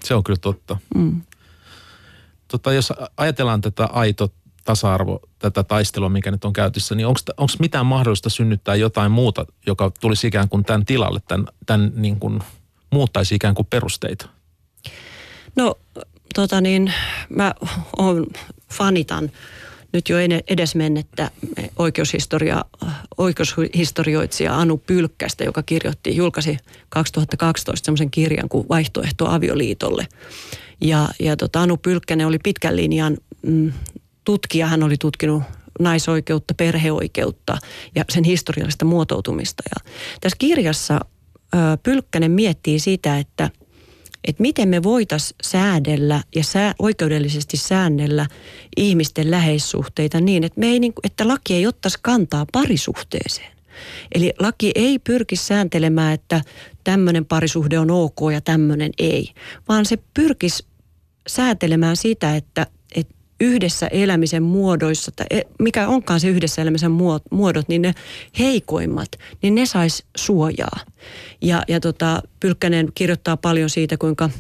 se on kyllä totta. Mm. Tota, jos ajatellaan tätä aito tasa-arvo, tätä taistelua, mikä nyt on käytössä, niin onko mitään mahdollista synnyttää jotain muuta, joka tulisi ikään kuin tämän tilalle, tämän, tämän niin kuin muuttaisi ikään kuin perusteita? No, tota niin, mä on, fanitan nyt jo edesmennettä oikeushistoria, oikeushistorioitsija Anu Pylkkästä, joka kirjoitti, julkaisi kaksituhattakaksitoista semmoisen kirjan kuin Vaihtoehto avioliitolle. Ja, ja tota, Anu Pylkkänen oli pitkän linjan mm, tutkija, hän oli tutkinut naisoikeutta, perheoikeutta ja sen historiallista muotoutumista. Ja tässä kirjassa Pylkkänen miettii sitä, että, että miten me voitaisiin säädellä ja sää, oikeudellisesti säännellä ihmisten läheissuhteita niin, että, me ei, että laki ei ottaisi kantaa parisuhteeseen. Eli laki ei pyrki sääntelemään, että tämmöinen parisuhde on ok ja tämmöinen ei, vaan se pyrkisi säätelemään sitä, että yhdessä elämisen muodoissa, tai mikä onkaan se yhdessä elämisen muodot, niin ne heikoimmat, niin ne sais suojaa. Ja, ja tota, Pylkkänen kirjoittaa paljon siitä, kuinka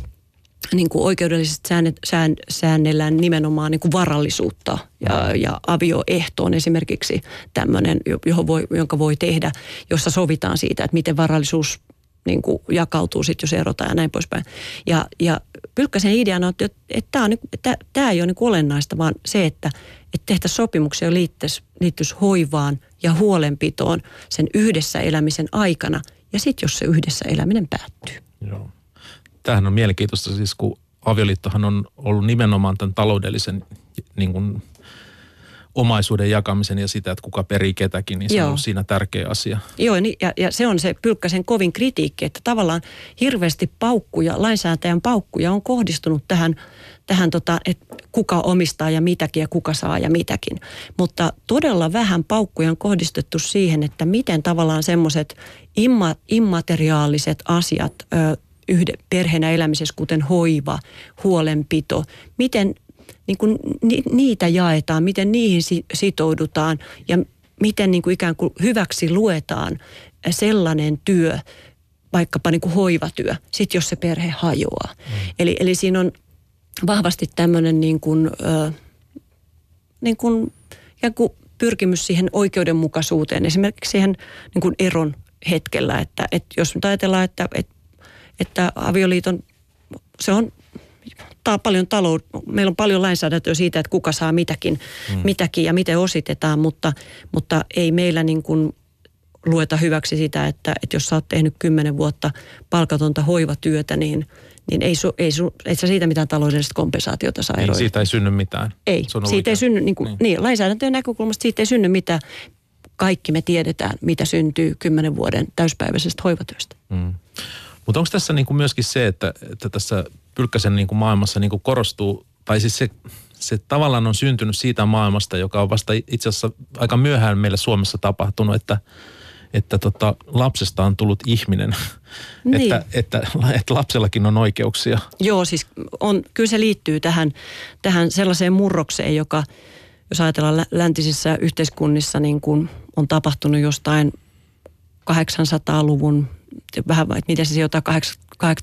niin kuin oikeudellisesti säännellään sään, säännellään nimenomaan niin kuin varallisuutta ja, ja avioehto on esimerkiksi tämmöinen, johon voi, jonka voi tehdä, jossa sovitaan siitä, että miten varallisuus niin kuin jakautuu sitten, jos erotaan ja näin poispäin. Ja, ja Pylkkäsen ideana on, että tämä ei ole niin kuin olennaista, vaan se, että, että tehtäisiin sopimuksia liittyisi hoivaan ja huolenpitoon sen yhdessä elämisen aikana ja sitten jos se yhdessä eläminen päättyy. Joo. Tämähän on mielenkiintoista siis, kun avioliittohan on ollut nimenomaan tämän taloudellisen niin kuin omaisuuden jakamisen ja sitä, että kuka perii ketäkin, niin se Joo. on siinä tärkeä asia. Joo, niin, ja, ja se on se Pylkkäsen kovin kritiikki, että tavallaan hirveästi paukkuja, lainsäätäjän paukkuja on kohdistunut tähän, tähän tota, että kuka omistaa ja mitäkin ja kuka saa ja mitäkin. Mutta todella vähän paukkuja on kohdistettu siihen, että miten tavallaan semmoiset imma, immateriaaliset asiat ö, yhden perheenä elämisessä, kuten hoiva, huolenpito, miten niin kuin niitä jaetaan, miten niihin sitoudutaan ja miten niin kuin ikään kuin hyväksi luetaan sellainen työ, vaikkapa niin kuin hoivatyö, sit jos se perhe hajoaa. Mm. Eli, eli siinä on vahvasti tämmöinen niin kuin, äh, niin kuin, ikään kuin pyrkimys siihen oikeudenmukaisuuteen, esimerkiksi siihen niin kuin eron hetkellä, että, että jos nyt ajatellaan, että, että, että avioliiton, se on Tää on paljon taloutta, meillä on paljon lainsäädäntöä siitä, että kuka saa mitäkin, mm. mitäkin ja miten ositetaan, mutta, mutta ei meillä niin kuin lueta hyväksi sitä, että, että jos sä oot tehnyt kymmenen vuotta palkatonta hoivatyötä, niin, niin ei, su, ei, su, ei sä siitä mitään taloudellista kompensaatiota saa eroja. Niin, siitä ei synny mitään. Ei, siitä ei synny, niin kuin, niin. Niin, lainsäädäntöön näkökulmasta siitä ei synny mitään. Kaikki me tiedetään, mitä syntyy kymmenen vuoden täyspäiväisestä hoivatyöstä. Mm. Mutta onko tässä niin kuin myöskin se, että, että tässä Pylkkäsen niin kuin maailmassa niin kuin korostuu, tai siis se, se tavallaan on syntynyt siitä maailmasta, joka on vasta itse asiassa aika myöhään meillä Suomessa tapahtunut, että, että tota, lapsesta on tullut ihminen, niin. että, että, että lapsellakin on oikeuksia. Joo, siis on, kyllä se liittyy tähän, tähän sellaiseen murrokseen, joka jos ajatellaan läntisissä yhteiskunnissa niin kuin on tapahtunut jostain kahdeksansadan luvun, vähän, että miten se sijoittaa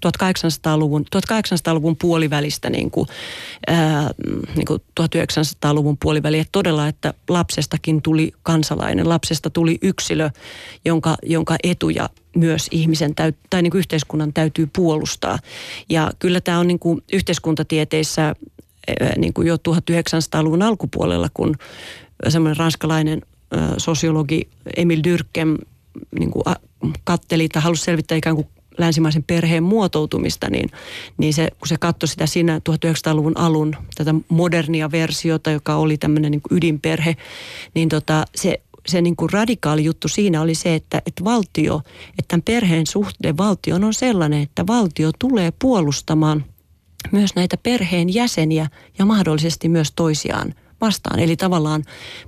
tuhatkahdeksansataaluvun, tuhatkahdeksansataaluvun puolivälistä niin kuin, ää, niin kuin tuhatyhdeksänsataaluvun puoliväli. Että todella, että lapsestakin tuli kansalainen, lapsesta tuli yksilö, jonka, jonka etuja myös ihmisen täyt, tai niin kuin yhteiskunnan täytyy puolustaa. Ja kyllä tämä on niin kuin yhteiskuntatieteissä ää, niin kuin jo tuhatyhdeksänsataaluvun alkupuolella, kun semmoinen ranskalainen ää, sosiologi Emil Dürkem niin kuin katteli tai halusi selvittää ikään kuin länsimaisen perheen muotoutumista, niin, niin se, kun se katsoi sitä siinä tuhatyhdeksänsataaluvun alun, tätä modernia versiota, joka oli tämmöinen niin kuin ydinperhe, niin tota, se, se niin kuin radikaali juttu siinä oli se, että, että valtio, että tämän perheen suhde valtioon on sellainen, että valtio tulee puolustamaan myös näitä perheen jäseniä ja mahdollisesti myös toisiaan vastaan. Eli tavallaan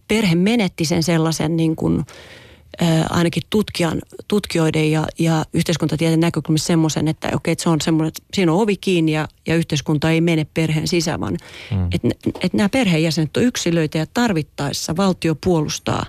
perhe menetti sen sellaisen niin kuin ainakin tutkijan, tutkijoiden ja, ja yhteiskuntatieteen näkökulmassa semmoisen, että okei, että se on semmoinen, että siinä on ovi kiinni ja, ja yhteiskunta ei mene perheen sisään, vaan mm. että et nämä perheenjäsenet on yksilöitä ja tarvittaessa valtio puolustaa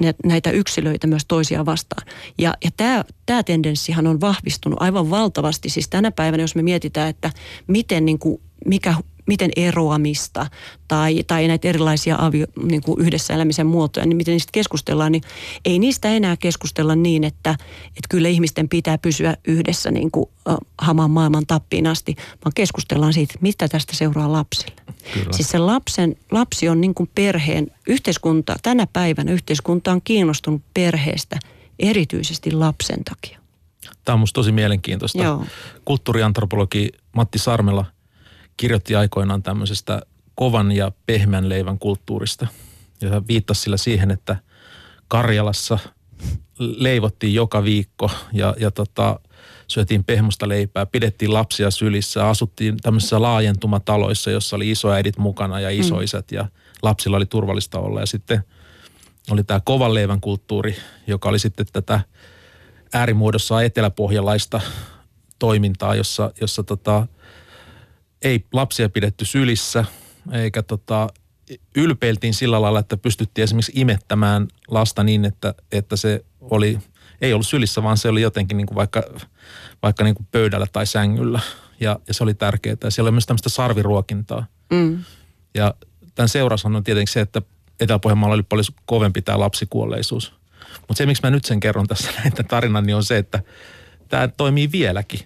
ne, näitä yksilöitä myös toisiaan vastaan. Ja, ja tämä, tämä tendenssihan on vahvistunut aivan valtavasti, siis tänä päivänä, jos me mietitään, että miten niin kuin, mikä miten eroamista tai, tai näitä erilaisia avio, niin kuin yhdessä elämisen muotoja, niin miten niistä keskustellaan, niin ei niistä enää keskustella niin, että, että kyllä ihmisten pitää pysyä yhdessä niin kuin äh, hamaan maailman tappiin asti, vaan keskustellaan siitä, mitä tästä seuraa lapsille. Kyllä. Siis se lapsen, lapsi on niin kuin perheen, yhteiskunta, tänä päivänä yhteiskunta on kiinnostunut perheestä erityisesti lapsen takia. Tämä on musta tosi mielenkiintoista. Joo. Kulttuuriantropologi Matti Sarmela kirjoitti aikoinaan tämmöisestä kovan ja pehmeän leivän kulttuurista. Ja viittasi sillä siihen, että Karjalassa leivottiin joka viikko ja, ja tota, syötiin pehmosta leipää, pidettiin lapsia sylissä, asuttiin tämmöisissä laajentumataloissa, jossa oli isoäidit mukana ja isoisät mm. ja lapsilla oli turvallista olla. Ja sitten oli tämä kovan leivän kulttuuri, joka oli sitten tätä äärimuodossa eteläpohjalaista toimintaa, jossa, jossa tota, ei lapsia pidetty sylissä, eikä tota, ylpeiltiin sillä lailla, että pystyttiin esimerkiksi imettämään lasta niin, että, että se oli, ei ollut sylissä, vaan se oli jotenkin niin kuin vaikka, vaikka niin kuin pöydällä tai sängyllä. Ja, ja se oli tärkeää. Ja siellä oli myös tämmöistä sarviruokintaa. Mm. Ja tämän seuraushan on tietenkin se, että Etelä-Pohjanmaalla oli paljon kovempi tämä lapsikuolleisuus. Mutta se, miksi mä nyt sen kerron tässä näitä tarinan, niin on se, että tämä toimii vieläkin.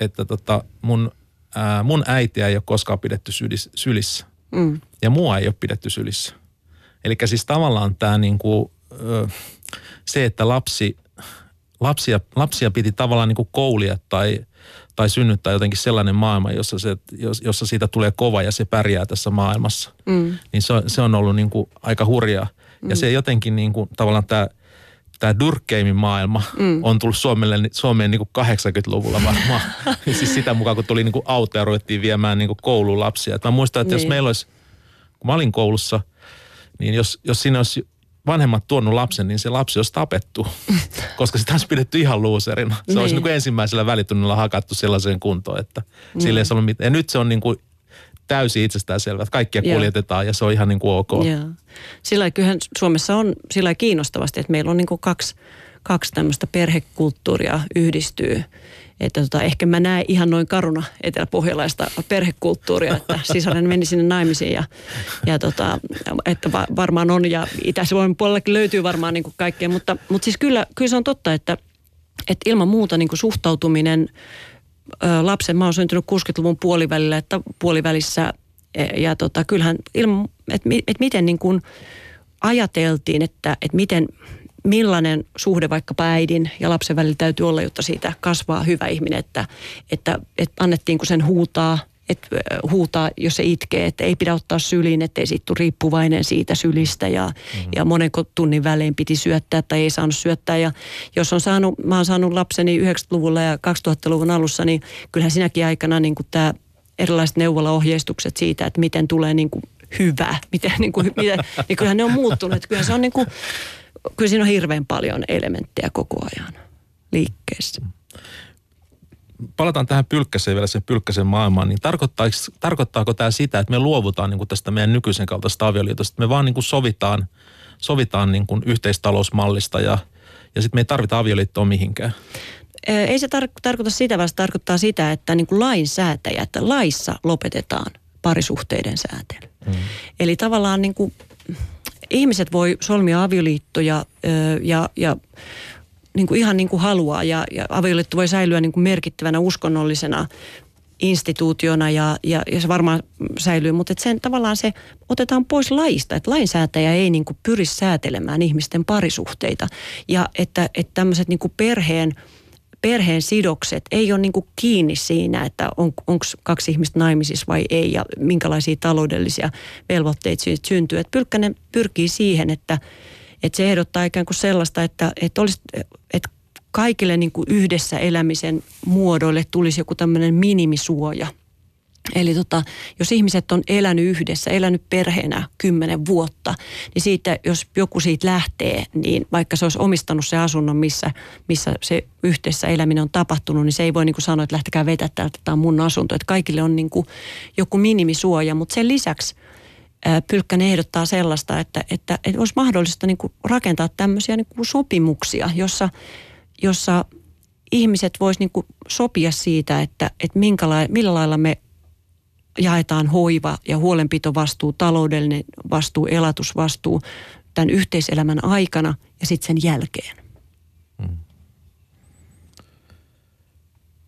Että tota, mun... Ää, mun äitiä ei ole koskaan pidetty sylis, sylissä mm. ja mua ei ole pidetty sylissä. Eli siis tavallaan tämä niinku, se, että lapsi, lapsia, lapsia piti tavallaan niinku koulia tai tai synnyttää jotenkin sellainen maailma, jossa, se, jossa siitä tulee kova ja se pärjää tässä maailmassa. Mm. Niin se, se on ollut niin kuin aika hurjaa. Mm. Ja se jotenkin niin kuin, tavallaan tämä Tämä Dürkeimin maailma mm. on tullut Suomelle, Suomeen niin kuin kahdeksankymmentäluvulla varmaan. Siis sitä mukaan, kun tuli niin kuin auto ja ruvettiin viemään niin kuin kouluun lapsia. Et mä muistan, että niin. jos meillä olisi, kun mä olin koulussa, niin jos, jos siinä olisi vanhemmat tuonut lapsen, niin se lapsi olisi tapettu. Koska sitä olisi pidetty ihan luuserina. Se niin. olisi niin kuin ensimmäisellä välitunnilla hakattu sellaiseen kuntoon, että niin. sillä ei ole mitään. Ja nyt se on niin kuin täysin itsestäänselvää. Kaikkia kuljetetaan ja se on ihan niin kuin ok. Joo. Sillä kyllähän Suomessa on sillä kiinnostavasti, että meillä on niin kuin kaksi, kaksi tämmöistä perhekulttuuria yhdistyy. Että tota, ehkä mä näen ihan noin karuna eteläpohjalaista perhekulttuuria, että sisareni meni sinne naimisiin ja, ja tota, että va, varmaan on ja Itä-Suomen puolellakin löytyy varmaan niin kuin kaikkea. Mutta, mutta siis kyllä, kyllä se on totta, että, että ilman muuta niin kuin suhtautuminen lapsen, mä oon syntynyt kuusikymmentäluvun puolivälillä, että puolivälissä ja tota, kyllähän, että et miten niin kuin ajateltiin, että et miten, millainen suhde vaikkapa äidin ja lapsen välillä täytyy olla, jotta siitä kasvaa hyvä ihminen, että, että et annettiinko sen huutaa, että huutaa, jos se itkee, että ei pidä ottaa syliin, ettei siitä tule riippuvainen siitä sylistä ja, mm-hmm. ja monenko tunnin välein piti syöttää tai ei saanut syöttää. Ja jos on saanut, mä oon saanut lapseni yhdeksänkymmentäluvulla ja kaksituhattaluvun alussa, niin kyllähän sinäkin aikana niin kuin tämä erilaiset neuvolaohjeistukset siitä, että miten tulee niin kuin hyvä, miten, niin kuin, miten, niin kyllähän ne on muuttunut. Kyllähän se on niin kuin, kyllä siinä on hirveän paljon elementtejä koko ajan liikkeessä. Palataan tähän Pylkkäseen vielä, sen Pylkkäsen maailmaan, niin tarkoittaako, tarkoittaako tämä sitä, että me luovutaan niin kuin tästä meidän nykyisen kaltaista avioliitosta, että me vaan niin kuin sovitaan, sovitaan niin kuin yhteistalousmallista ja, ja sitten me ei tarvita avioliittoa mihinkään? Ei se tar- tarkoita sitä, vaan se tarkoittaa sitä, että niin kuin lainsäätäjä, että laissa lopetetaan parisuhteiden säätely. Hmm. Eli tavallaan niin kuin ihmiset voi solmia avioliittoja ja... ja niin kuin ihan niin kuin haluaa ja, ja avioliitto voi säilyä niin kuin merkittävänä uskonnollisena instituutiona ja, ja, ja se varmaan säilyy, mutta et sen, tavallaan se otetaan pois laista, että lainsäätäjä ei niin kuin pyri säätelemään ihmisten parisuhteita ja että, että tämmöiset niin kuin perheen, perheen sidokset ei ole niin kuin kiinni siinä, että on, onko kaksi ihmistä naimisissa vai ei ja minkälaisia taloudellisia velvoitteita siitä syntyy. Että Pylkkänen pyrkii siihen, että Että se ehdottaa ikään kuin sellaista, että, että, olisi, että kaikille niin kuin yhdessä elämisen muodoille tulisi joku tämmöinen minimisuoja. Eli tota, jos ihmiset on elänyt yhdessä, elänyt perheenä kymmenen vuotta, niin siitä, jos joku siitä lähtee, niin vaikka se olisi omistanut se asunnon, missä, missä se yhdessä eläminen on tapahtunut, niin se ei voi niin kuin sanoa, että lähtekää vetää täältä, tämä on mun asunto. Että kaikille on niin kuin joku minimisuoja, mutta sen lisäksi Pylkkänen ehdottaa sellaista, että, että, että olisi mahdollista niin kuin rakentaa tämmöisiä niin kuin sopimuksia, jossa, jossa ihmiset vois niin kuin sopia siitä, että, että minkäla- millä lailla me jaetaan hoiva ja huolenpitovastuu, taloudellinen vastuu, elatusvastuu tämän yhteiselämän aikana ja sitten sen jälkeen. Hmm.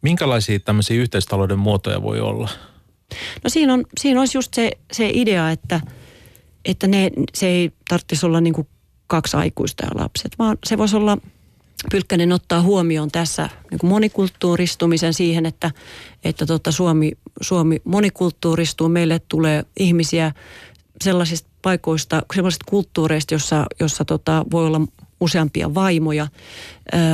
Minkälaisia tämmöisiä yhteistalouden muotoja voi olla? No siinä, on, siinä olisi just se, se idea, että, että ne, se ei tarvitsisi olla niin kuin kaksi aikuista ja lapset, vaan se voisi olla, Pylkkänen ottaa huomioon tässä niin kuin monikulttuuristumisen siihen, että, että tota Suomi, Suomi monikulttuuristuu, meille tulee ihmisiä sellaisista paikoista, sellaisista kulttuureista, jossa, jossa tota voi olla useampia vaimoja. Öö,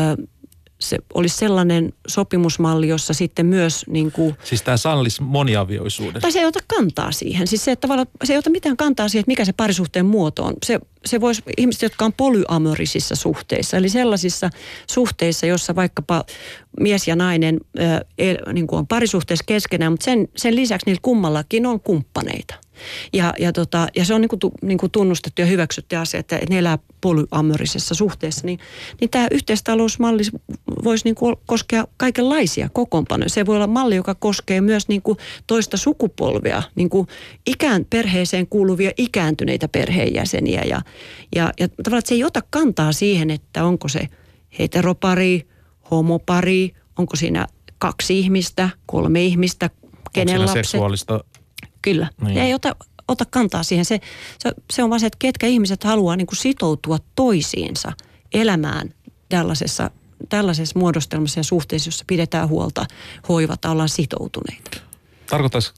Se olisi sellainen sopimusmalli, jossa sitten myös niin kuin... Siis tämä sallisi moniavioisuuden. Tai se ei ota kantaa siihen. Siis se, että tavallaan, se ei ota mitään kantaa siihen, että mikä se parisuhteen muoto on. Se, se voisi ihmiset, jotka on polyamorisissa suhteissa, eli sellaisissa suhteissa, jossa vaikkapa mies ja nainen ää, ei, niin kuin on parisuhteessa keskenään, mutta sen, sen lisäksi niillä kummallakin on kumppaneita. Ja, ja, tota, ja se on niinku, niinku tunnustettu ja hyväksytty asia, että ne elää polyamorisessa suhteessa. Niin, niin tämä yhteistalousmalli voisi niinku koskea kaikenlaisia kokoonpanoja. Se voi olla malli, joka koskee myös niinku toista sukupolvea, niinku ikään, perheeseen kuuluvia ikääntyneitä perheenjäseniä. Ja, ja, ja tavallaan, että se ei ota kantaa siihen, että onko se heteropari, homopari, onko siinä kaksi ihmistä, kolme ihmistä, kenen lapset. Seksuaalista... Kyllä. Niin. Ei ota, ota kantaa siihen. Se, se, se on vaan se, että ketkä ihmiset haluaa niin kuin sitoutua toisiinsa elämään tällaisessa tällaisessa muodostelmassa ja suhteessa, jossa pidetään huolta, hoivata, ollaan sitoutuneita.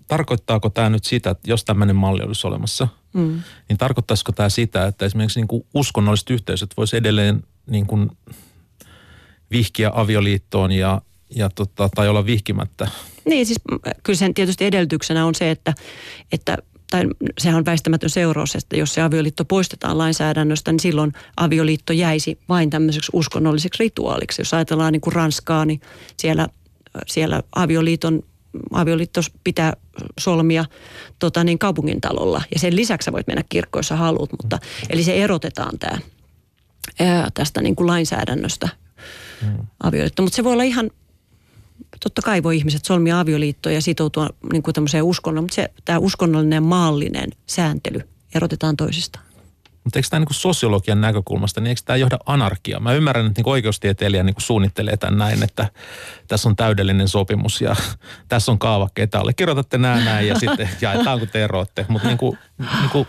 Tarkoittaako tämä nyt sitä, että jos tämmöinen malli olisi olemassa, mm. niin tarkoittaisiko tämä sitä, että esimerkiksi niin kuin uskonnolliset yhteisöt voisi edelleen niin kuin vihkiä avioliittoon ja, ja tota, tai olla vihkimättä? Niin, siis kyllä sen tietysti edellytyksenä on se, että, että tai sehän on väistämätön seuraus, että jos se avioliitto poistetaan lainsäädännöstä, niin silloin avioliitto jäisi vain tämmöiseksi uskonnolliseksi rituaaliksi. Jos ajatellaan niin kuin Ranskaa, niin siellä, siellä avioliiton avioliitto pitää solmia tota niin, kaupungintalolla ja sen lisäksi sä voit mennä kirkkoon, jos sä haluat, mutta eli se erotetaan tää, ää, tästä niin kuin lainsäädännöstä mm. avioliitto. Mutta se voi olla ihan, totta kai voi ihmiset solmia avioliittoja ja sitoutua niin kuin tämmöiseen uskonnon, mutta tämä uskonnollinen ja maallinen sääntely erotetaan toisistaan. Mutta eikö tämä niin sosiologian näkökulmasta, niin eikö tämä johda anarkiaan? Mä ymmärrän, että niin oikeustieteilijä niin suunnittelee tämän näin, että tässä on täydellinen sopimus ja tässä on kaavake, että allekirjoitatte nämä näin ja sitten jaetaan, kun te eroatte. Mutta niin kuin, niin, kuin...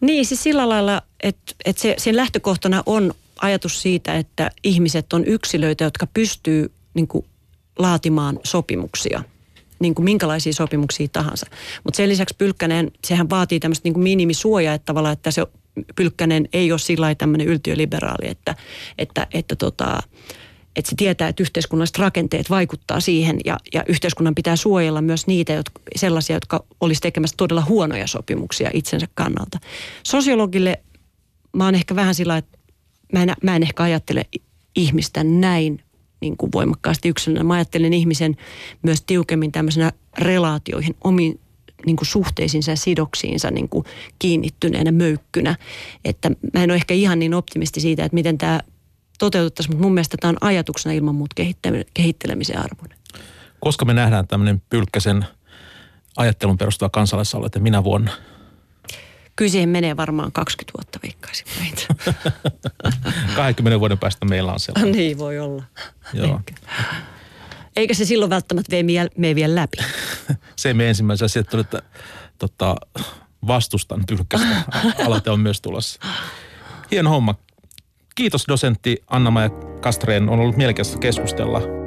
niin, siis sillä lailla, että, että se, sen lähtökohtana on ajatus siitä, että ihmiset on yksilöitä, jotka pystyy niin kuin laatimaan sopimuksia. Niin kuin minkälaisia sopimuksia tahansa. Mutta sen lisäksi Pylkkäneen, sehän vaatii tämmöistä niin kuin minimisuojaa, että tavallaan, että se Pylkkäneen ei ole sillä lailla tämmöinen yltiöliberaali, että, että, että, tota, että se tietää, että yhteiskunnalliset rakenteet vaikuttaa siihen ja, ja yhteiskunnan pitää suojella myös niitä, jotka, sellaisia, jotka olisi tekemässä todella huonoja sopimuksia itsensä kannalta. Sosiologille mä oon ehkä vähän sillä että mä en, mä en ehkä ajattele ihmistä näin, niin kuin voimakkaasti yksilönä. Mä ajattelen ihmisen myös tiukemmin tämmöisenä relaatioihin, omiin niin kuin suhteisiinsa ja sidoksiinsa niin kuin kiinnittyneenä möykkynä. Että mä en ole ehkä ihan niin optimisti siitä, että miten tämä toteutettaisiin, mutta mun mielestä tämä on ajatuksena ilman muut kehittelemisen arvoinen. Koska me nähdään tämmöinen Pylkkäsen ajattelun perustuva kansalaisaloite minä vuonna? Kyllä siihen menee varmaan kaksikymmentä vuotta veikkaisin meitä. kaksikymmentä vuoden päästä meillä on sellainen. Niin voi olla. Joo. Eikä. Eikä se silloin välttämättä mene vielä läpi. Se ei mene ensimmäisenä sieltä, että tota, vastustan Pylkkästä. Aloite on myös tulossa. Hieno homma. Kiitos dosentti Anna-Maija Castrén. On ollut mielenkiintoista keskustella.